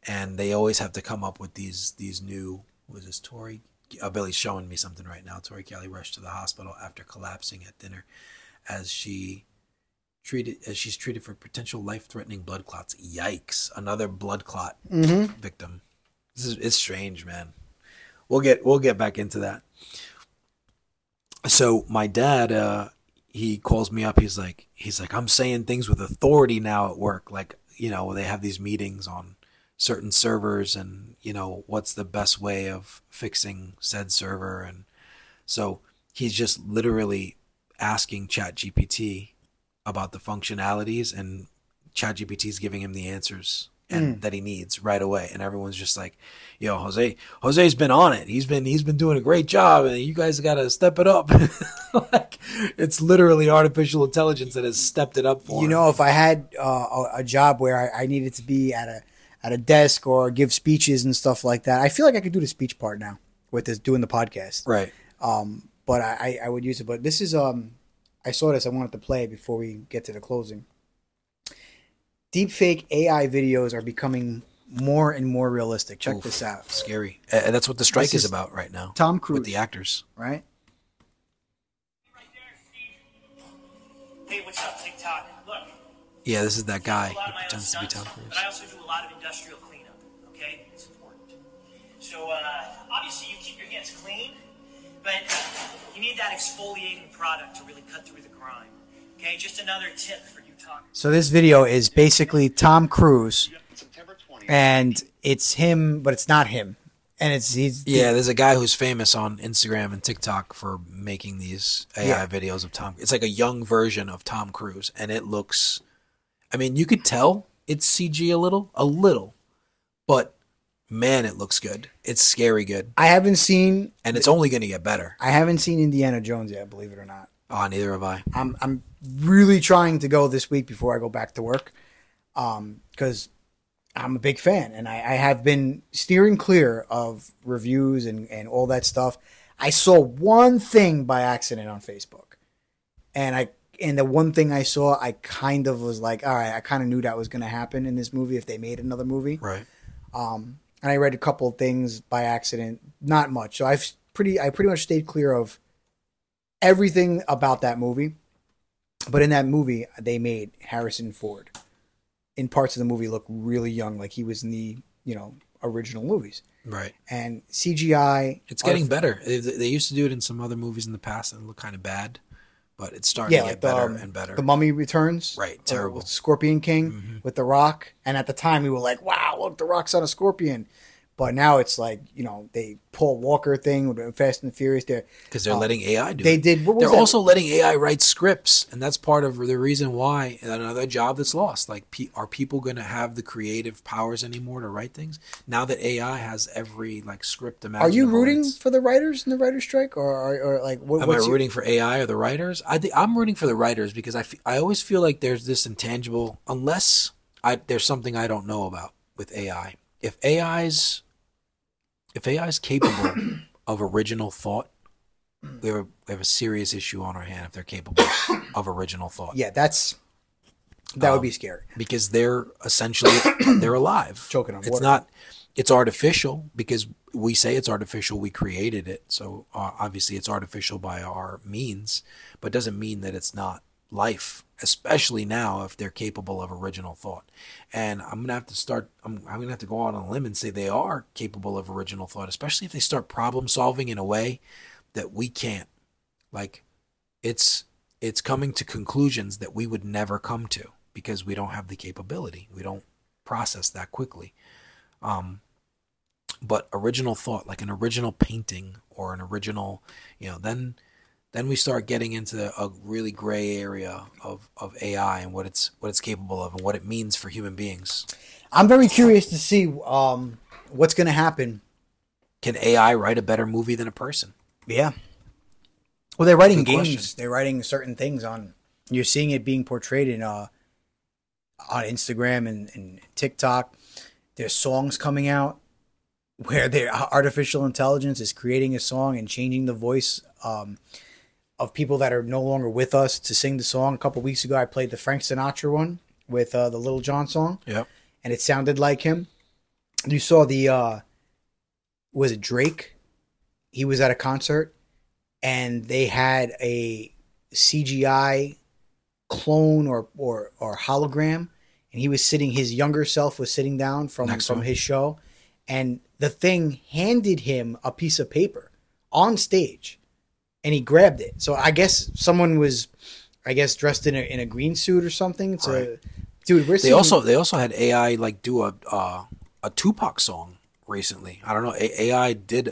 And they always have to come up with these new. Was this Tori? Billy's showing me something right now. Tori Kelly rushed to the hospital after collapsing at dinner, as she's treated for potential life-threatening blood clots. Yikes! Another blood clot victim. It's strange, man. We'll get back into that. So my dad, he calls me up. He's like, I'm saying things with authority now at work. They have these meetings on certain servers and what's the best way of fixing said server. And so he's just literally asking ChatGPT about the functionalities, and ChatGPT is giving him the answers and that he needs right away. And everyone's just like, yo, Jose's been on it. He's been doing a great job, and you guys got to step it up. It's literally artificial intelligence that has stepped it up for him. If I had a job where I needed to be at a desk or give speeches and stuff like that, I feel like I could do the speech part now with this doing the podcast. Right. But I would use it. But this is, I saw this. I wanted to play before we get to the closing. Deepfake AI videos are becoming more and more realistic. Check this out. Scary. And that's what the strike is about right now. Tom Cruise. With the actors. Right? Right there, Steve. Hey, what's up, TikTok? Look. Yeah, this is that guy who pretends to be Tom Cruise. But I also do a lot of industrial cleanup, okay? It's important. So, obviously you keep your hands clean, but you need that exfoliating product to really cut through the grime, okay? Just another tip for you, Tom. So this video is basically Tom Cruise, and it's him, but it's not him. And there's a guy who's famous on Instagram and TikTok for making these AI videos of Tom. It's like a young version of Tom Cruise, and it looks... I mean, you could tell it's CG a little, but man, it looks good. It's scary good. I haven't seen... And it's only going to get better. I haven't seen Indiana Jones yet, believe it or not. Oh, neither have I. I'm really trying to go this week before I go back to work, because I'm a big fan, and I have been steering clear of reviews and all that stuff. I saw one thing by accident on Facebook, and the one thing I saw, I kind of was like, all right, I kind of knew that was going to happen in this movie if they made another movie. Right. And I read a couple of things by accident, not much. So I pretty much stayed clear of everything about that movie. But in that movie, they made Harrison Ford in parts of the movie look really young, like he was in the, original movies. Right. And CGI. It's getting better. They used to do it in some other movies in the past and look kind of bad. But it's starting to get better and better. The Mummy Returns. Right, terrible. With Scorpion King, with The Rock. And at the time, we were like, wow, look, The Rock's on a scorpion. But now it's like, the Paul Walker thing with Fast and the Furious. Because they're letting AI do it. They're also letting AI write scripts. And that's part of the reason why another job that's lost. Like, are people going to have the creative powers anymore to write things? Now that AI has every, script imaginable. Are you rooting for the writers in the writer's strike? Am I rooting for AI or the writers? I'm rooting for the writers because I always feel like there's this intangible, unless there's something I don't know about with AI. If AI is capable of original thought, we have a serious issue on our hand. If they're capable of original thought, yeah, that would be scary because they're essentially they're alive. Choking on water. It's artificial because we say it's artificial. We created it, so obviously it's artificial by our means, but doesn't mean that it's not life. Especially now, if they're capable of original thought, and I'm gonna have to go out on a limb and say they are capable of original thought, especially if they start problem solving in a way that we can't. It's coming to conclusions that we would never come to because we don't have the capability. We don't process that quickly. But original thought, like an original painting or an original, then we start getting into a really gray area of AI and what it's capable of and what it means for human beings. I'm very curious to see what's going to happen. Can AI write a better movie than a person? Yeah. Well, they're writing games. Question. They're writing certain things on. You're seeing it being portrayed in on Instagram and TikTok. There's songs coming out where their artificial intelligence is creating a song and changing the voice. Of people that are no longer with us to sing the song. A couple of weeks ago, I played the Frank Sinatra one with the Little John song. Yep. And it sounded like him. You saw the, was it Drake? He was at a concert and they had a CGI clone or hologram. And his younger self was sitting down from his show. And the thing handed him a piece of paper on stage. And he grabbed it. So I guess someone was, dressed in a green suit or something. So, right. Dude, they also had AI do a Tupac song recently. I don't know. AI did.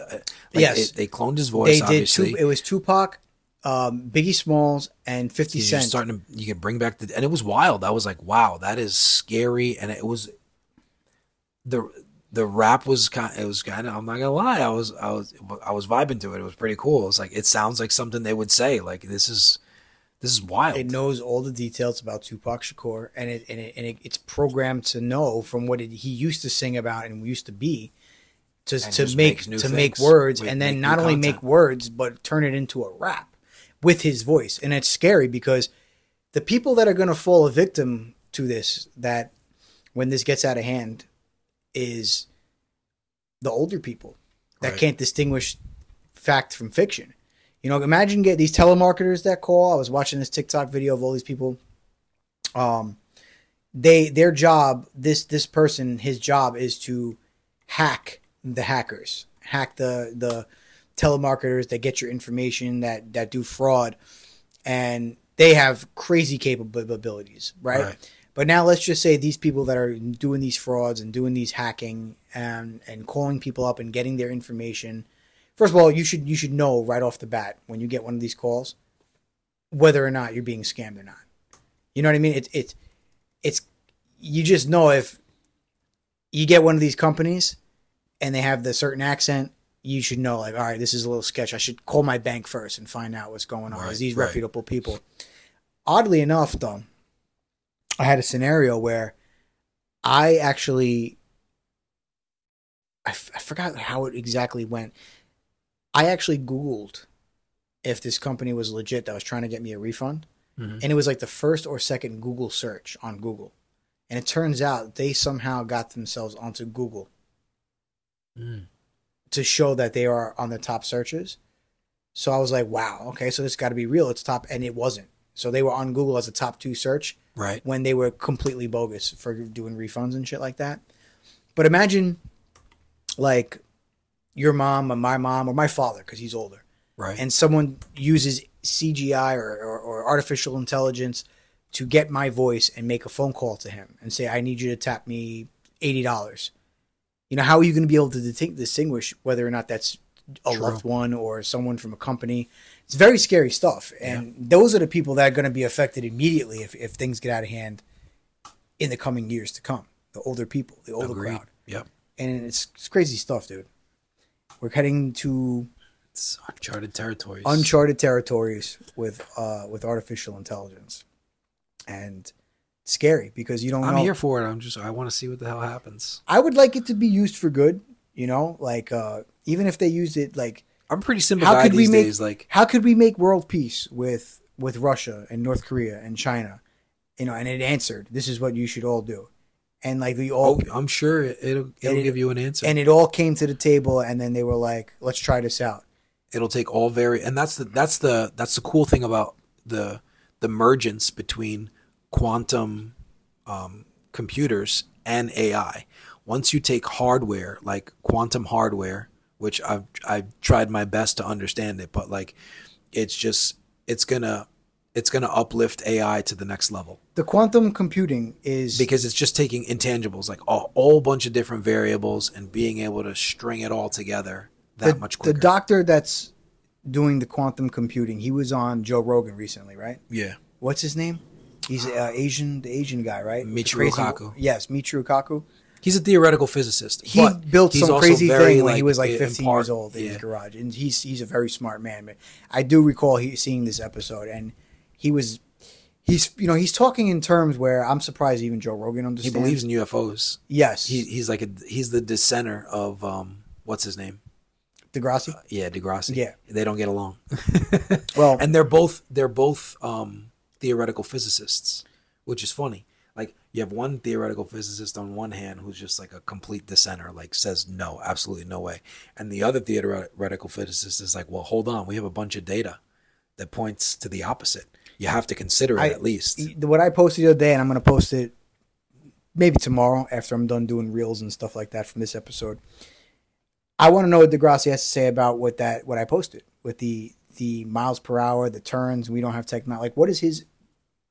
Yes, they cloned his voice. They obviously. It was Tupac, Biggie Smalls, and 50 Cent. You can bring back and it was wild. I was like, wow, that is scary. And it was the rap was kind of, I'm not gonna lie, I was vibing to it. It was pretty cool. It's it sounds like something they would say. This is wild. It knows all the details about Tupac Shakur, and it's programmed to know from what he used to sing about and used to be, to make words, and then not only make words but turn it into a rap with his voice. And it's scary because the people that are gonna fall a victim to this, that when this gets out of hand, is the older people that can't distinguish fact from fiction. Imagine get these telemarketers that call. I was watching this TikTok video of all these people. Their job, this person, his job is to hack the hackers, hack the telemarketers that get your information, that do fraud, and they have crazy capabilities, right? But now let's just say these people that are doing these frauds and doing these hacking and calling people up and getting their information. First of all, you should know right off the bat when you get one of these calls whether or not you're being scammed or not. You know what I mean? It's you just know if you get one of these companies and they have the certain accent, you should know, like, all right, this is a little sketch. I should call my bank first and find out what's going on. Right, these reputable people. Oddly enough, though, I had a scenario where I actually, I forgot how it exactly went. I actually Googled if this company was legit that was trying to get me a refund. Mm-hmm. And it was like the first or second Google search on Google. And it turns out they somehow got themselves onto Google to show that they are on the top searches. So I was like, wow, okay, so this got to be real. It's top, and it wasn't. So they were on Google as a top 2 search when they were completely bogus for doing refunds and shit like that. But imagine like your mom or my mom or my father, because he's older. Right. And someone uses CGI or artificial intelligence to get my voice and make a phone call to him and say, I need you to tap me $80. You know, how are you going to be able to distinguish whether or not that's a loved one or someone from a company? It's very scary stuff. And those are the people that are going to be affected immediately if things get out of hand in the coming years to come. The older people, the older crowd. Yep. And it's crazy stuff, dude. We're heading to... It's uncharted territories. Uncharted territories with artificial intelligence. And scary because you don't know. I'm here for it. I want to see what the hell happens. I would like it to be used for good, you know, like even if they used it, like I'm pretty sympathetic these days. Like, how could we make world peace with Russia and North Korea and China, you know? And it answered, this is what you should all do. And like we all, I'm sure it'll give you an answer. And it all came to the table, and then they were like, let's try this out. It'll take all and that's the cool thing about the mergence between quantum computers and AI. Once you take hardware, like quantum hardware, which I've tried my best to understand it, but like it's gonna uplift AI to the next level. The quantum computing is because it's just taking intangibles, like a whole bunch of different variables, and being able to string it all together much quicker. The doctor that's doing the quantum computing, he was on Joe Rogan recently, right? Yeah. What's his name? He's the Asian guy, right? Michio Kaku. Yes, Michio Kaku. He's a theoretical physicist. He built some crazy thing when he was like 15 years old in his garage, and he's a very smart man. But I do recall seeing this episode, and he's talking in terms where I'm surprised even Joe Rogan understands. He believes in UFOs. Yes, he's the dissenter of what's his name. DeGrasse? DeGrasse. Yeah. They don't get along. Well, and they're both theoretical physicists, which is funny. Like, you have one theoretical physicist on one hand who's just like a complete dissenter, like says no, absolutely no way. And the other theoretical physicist is like, well, hold on, we have a bunch of data that points to the opposite. You have to consider it at least. What I posted the other day, and I'm going to post it maybe tomorrow after I'm done doing reels and stuff like that from this episode, I want to know what DeGrasse has to say about what I posted with the miles per hour, the turns. We don't have technology. Like, what is his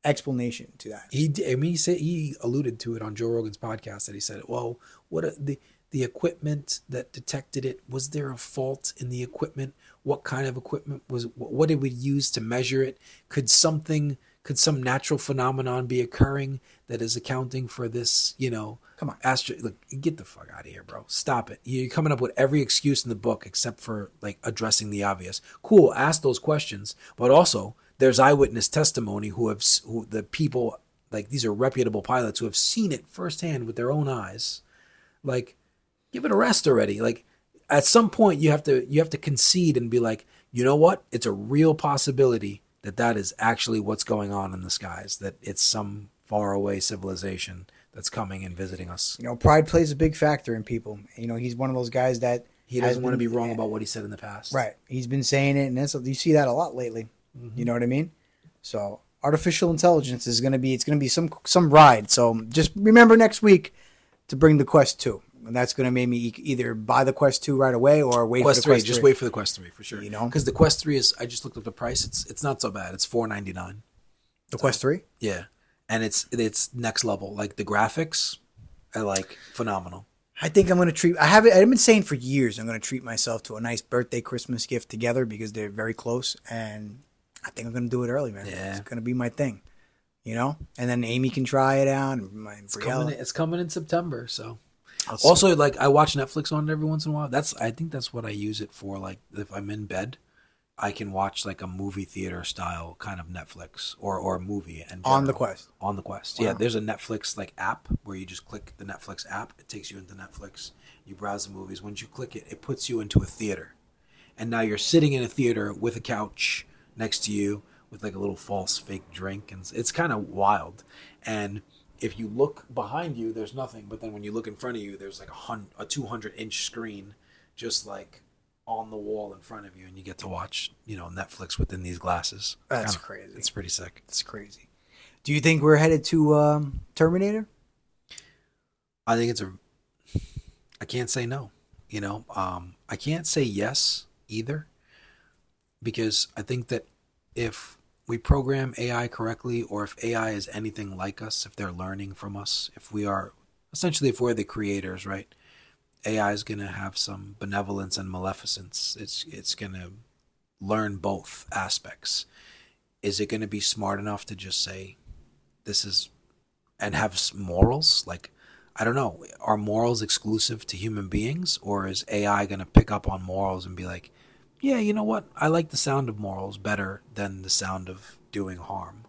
explanation to that? He said, he alluded to it on Joe Rogan's podcast that he said, "Well, the equipment that detected it, was there a fault in the equipment? What kind of equipment was? What did we use to measure it? Could some natural phenomenon be occurring that is accounting for this, you know?" Come on. Look, get the fuck out of here, bro. Stop it. You're coming up with every excuse in the book except for like addressing the obvious. Cool, ask those questions, but also there's eyewitness testimony who the people, like these are reputable pilots who have seen it firsthand with their own eyes. Like, give it a rest already. Like, at some point you have to concede and be like, you know what? It's a real possibility that is actually what's going on in the skies, that it's some faraway civilization that's coming and visiting us. You know, pride plays a big factor in people. You know, he's one of those guys that... He doesn't want to be wrong about what he said in the past. Right. He's been saying it, and you see that a lot lately. Mm-hmm. You know what I mean? So artificial intelligence is going to be... It's going to be some ride. So just remember next week to bring the Quest 2. And that's going to make me either buy the Quest 2 right away or wait for the Quest 3. Just wait for the Quest 3 for sure. You know? Because the Quest 3 is... I just looked up the price. It's not so bad. It's $499. The Quest 3? Yeah. And it's next level. Like, the graphics are like phenomenal. I think I'm going to I've been saying for years, I'm going to treat myself to a nice birthday, Christmas gift together because they're very close. And I think I'm going to do it early, man. Yeah. It's going to be my thing, you know? And then Amy can try it out. And it's coming in September, so. That's also, like, I watch Netflix on it every once in a while. I think that's what I use it for. Like, if I'm in bed, I can watch like a movie theater style kind of Netflix or a movie. And on the Quest. On the Quest. Wow. Yeah, there's a Netflix like app where you just click the Netflix app. It takes you into Netflix. You browse the movies. Once you click it, it puts you into a theater. And now you're sitting in a theater with a couch next to you with like a little false fake drink. And it's kind of wild. And if you look behind you, there's nothing. But then when you look in front of you, there's like a 200-inch screen just like on the wall in front of you, and you get to watch, you know, Netflix within these glasses. That's kinda crazy. It's pretty sick. It's crazy. Do you think we're headed to Terminator? I think it's I can't say no. You know, I can't say yes either, because I think that if we program AI correctly, or if AI is anything like us, if they're learning from us, if we're the creators, right? AI is going to have some benevolence and maleficence. It's going to learn both aspects. Is it going to be smart enough to just say this is and have morals? Like, I don't know. Are morals exclusive to human beings, or is AI going to pick up on morals and be like, yeah, you know what? I like the sound of morals better than the sound of doing harm,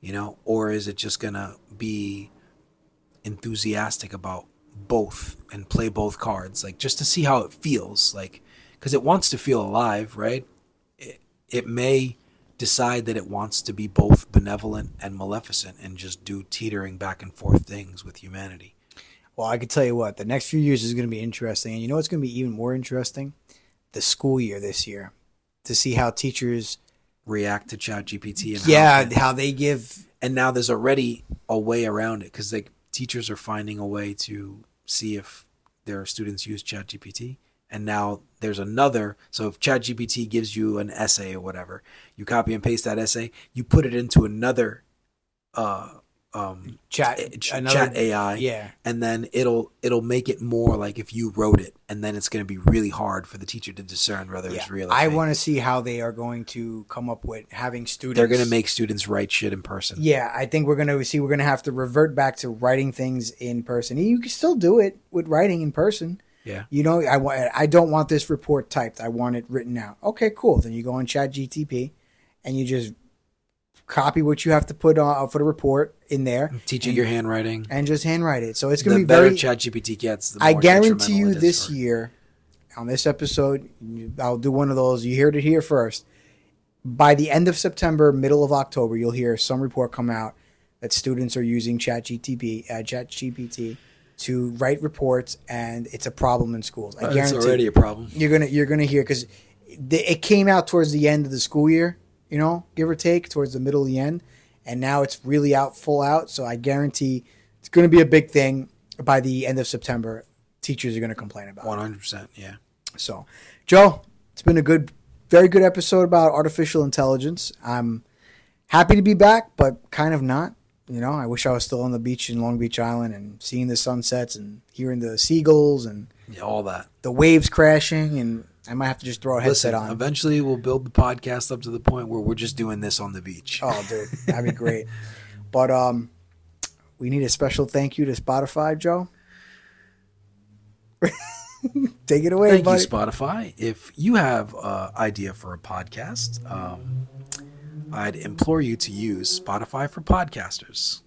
you know? Or is it just going to be enthusiastic about both and play both cards, like, just to see how it feels, like, because it wants to feel alive, right? It may decide that it wants to be both benevolent and maleficent and just do teetering back and forth things with humanity. Well, I could tell you what, the next few years is going to be interesting, and you know what's going to be even more interesting? The school year this year, to see how teachers react to ChatGPT and how they give. And now there's already a way around it, because like teachers are finding a way to see if their students use ChatGPT. And now there's another. So if ChatGPT gives you an essay or whatever, you copy and paste that essay, you put it into another chat AI. Yeah. And then it'll make it more like if you wrote it, and then it's going to be really hard for the teacher to discern whether it's real. I want to see how they are going to come up with having students. They're going to make students write shit in person. Yeah. I think we're going to have to revert back to writing things in person. You can still do it with writing in person. Yeah. You know, I don't want this report typed. I want it written out. Okay, cool. Then you go on ChatGPT and you just copy what you have to put on for the report in there. Teach it your handwriting. And just handwrite it. So it's going to be very... The better ChatGPT gets, the more detrimental it is. I guarantee you this year, on this episode, I'll do one of those. You heard it here first. By the end of September, middle of October, you'll hear some report come out that students are using ChatGPT to write reports, and it's a problem in schools. It's already a problem. You're gonna hear, because it came out towards the end of the school year, you know, give or take, towards the middle of the end. And now it's really full out. So I guarantee it's going to be a big thing by the end of September. Teachers are going to complain about 100%, yeah. So, Joe, it's been a very good episode about artificial intelligence. I'm happy to be back, but kind of not. You know, I wish I was still on the beach in Long Beach Island and seeing the sunsets and hearing the seagulls and all that. The waves crashing, and I might have to just throw a headset on. Eventually, we'll build the podcast up to the point where we're just doing this on the beach. Oh, dude, that'd be great. But we need a special thank you to Spotify, Joe. Take it away, buddy. Thank you, Spotify. If you have an idea for a podcast, I'd implore you to use Spotify for Podcasters.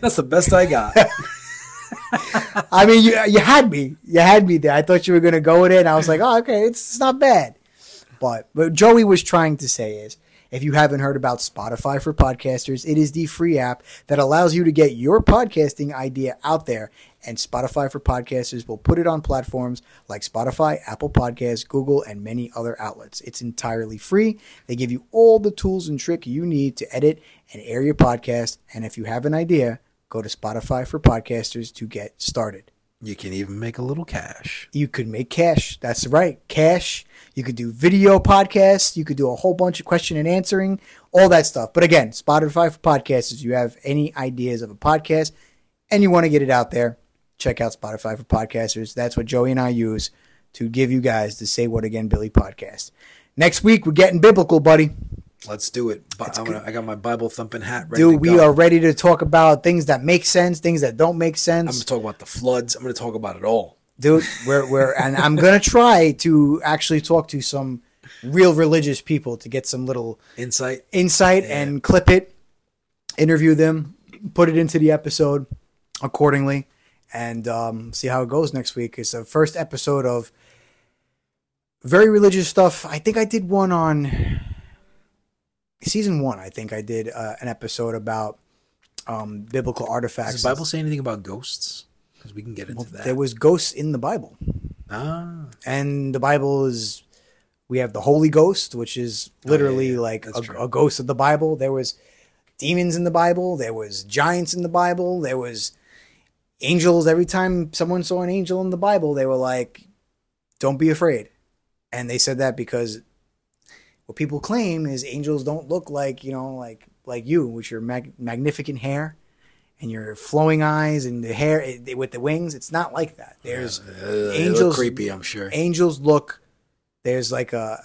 That's the best I got. I mean, you had me. You had me there. I thought you were going to go with it, and I was like, oh, okay, it's not bad. But what Joey was trying to say is, if you haven't heard about Spotify for Podcasters, it is the free app that allows you to get your podcasting idea out there, and Spotify for Podcasters will put it on platforms like Spotify, Apple Podcasts, Google, and many other outlets. It's entirely free. They give you all the tools and tricks you need to edit and air your podcast, and if you have an idea, go to Spotify for Podcasters to get started. You can even make a little cash. You could make cash. That's right. Cash. You could do video podcasts. You could do a whole bunch of question and answering, all that stuff. But again, Spotify for Podcasters. You have any ideas of a podcast and you want to get it out there, check out Spotify for Podcasters. That's what Joey and I use to give you guys the Say What Again Billy podcast. Next week, we're getting biblical, buddy. Let's do it. I got my Bible thumping hat ready. Dude, we are ready to talk about things that make sense, things that don't make sense. I'm going to talk about the floods. I'm going to talk about it all. Dude, and I'm going to try to actually talk to some real religious people to get some little insight yeah. and clip it, interview them, put it into the episode accordingly, and see how it goes next week. It's the first episode of very religious stuff. I think I did one on season one. I think I did an episode about biblical artifacts. Does the Bible say anything about ghosts? Because we can get into that. There was ghosts in the Bible. Ah. And the Bible is, we have the Holy Ghost, which is literally like a ghost of the Bible. There was demons in the Bible. There was giants in the Bible. There was angels. Every time someone saw an angel in the Bible, they were like, don't be afraid. And they said that because what people claim is angels don't look like, you know, like you with your magnificent hair and your flowing eyes and the hair with the wings. It's not like that. There's angels look creepy, I'm sure. Angels look, there's like an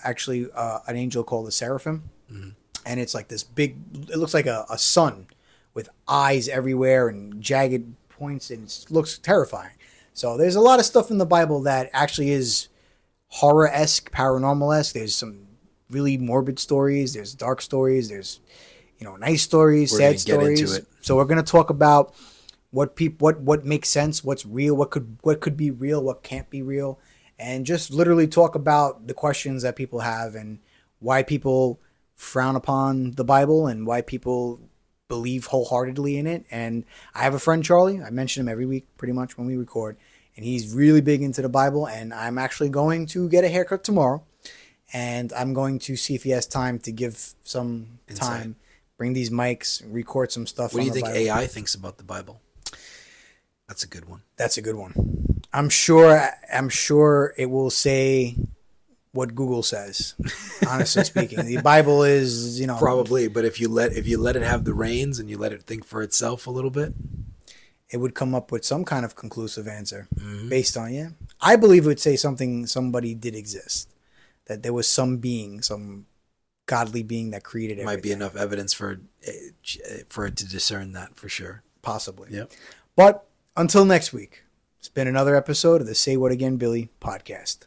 angel called a seraphim. Mm-hmm. And it's like this big, it looks like a sun with eyes everywhere and jagged points, and it looks terrifying. So there's a lot of stuff in the Bible that actually is horror-esque, paranormal-esque. There's some really morbid stories. There's dark stories. There's, you know, nice stories, sad stories. We're gonna get into it. So we're going to talk about what makes sense, what's real, what could be real, what can't be real, and just literally talk about the questions that people have and why people frown upon the Bible and why people believe wholeheartedly in it. And I have a friend, Charlie. I mention him every week pretty much when we record, and he's really big into the Bible. And I'm actually going to get a haircut tomorrow, and I'm going to see if he has time to give some insight. Time, bring these mics, record some stuff. What do you think Bible. AI thinks about the Bible? That's a good one. I'm sure it will say what Google says, honestly speaking. The Bible is, you know, probably, but if you let it have the reins and you let it think for itself a little bit, it would come up with some kind of conclusive answer. Mm-hmm. Based on I believe it would say somebody did exist, that there was some being, some godly being that created everything. Might be enough evidence for it to discern that, for sure. Possibly. Yeah. But until next week, it's been another episode of the Say What Again Billy podcast.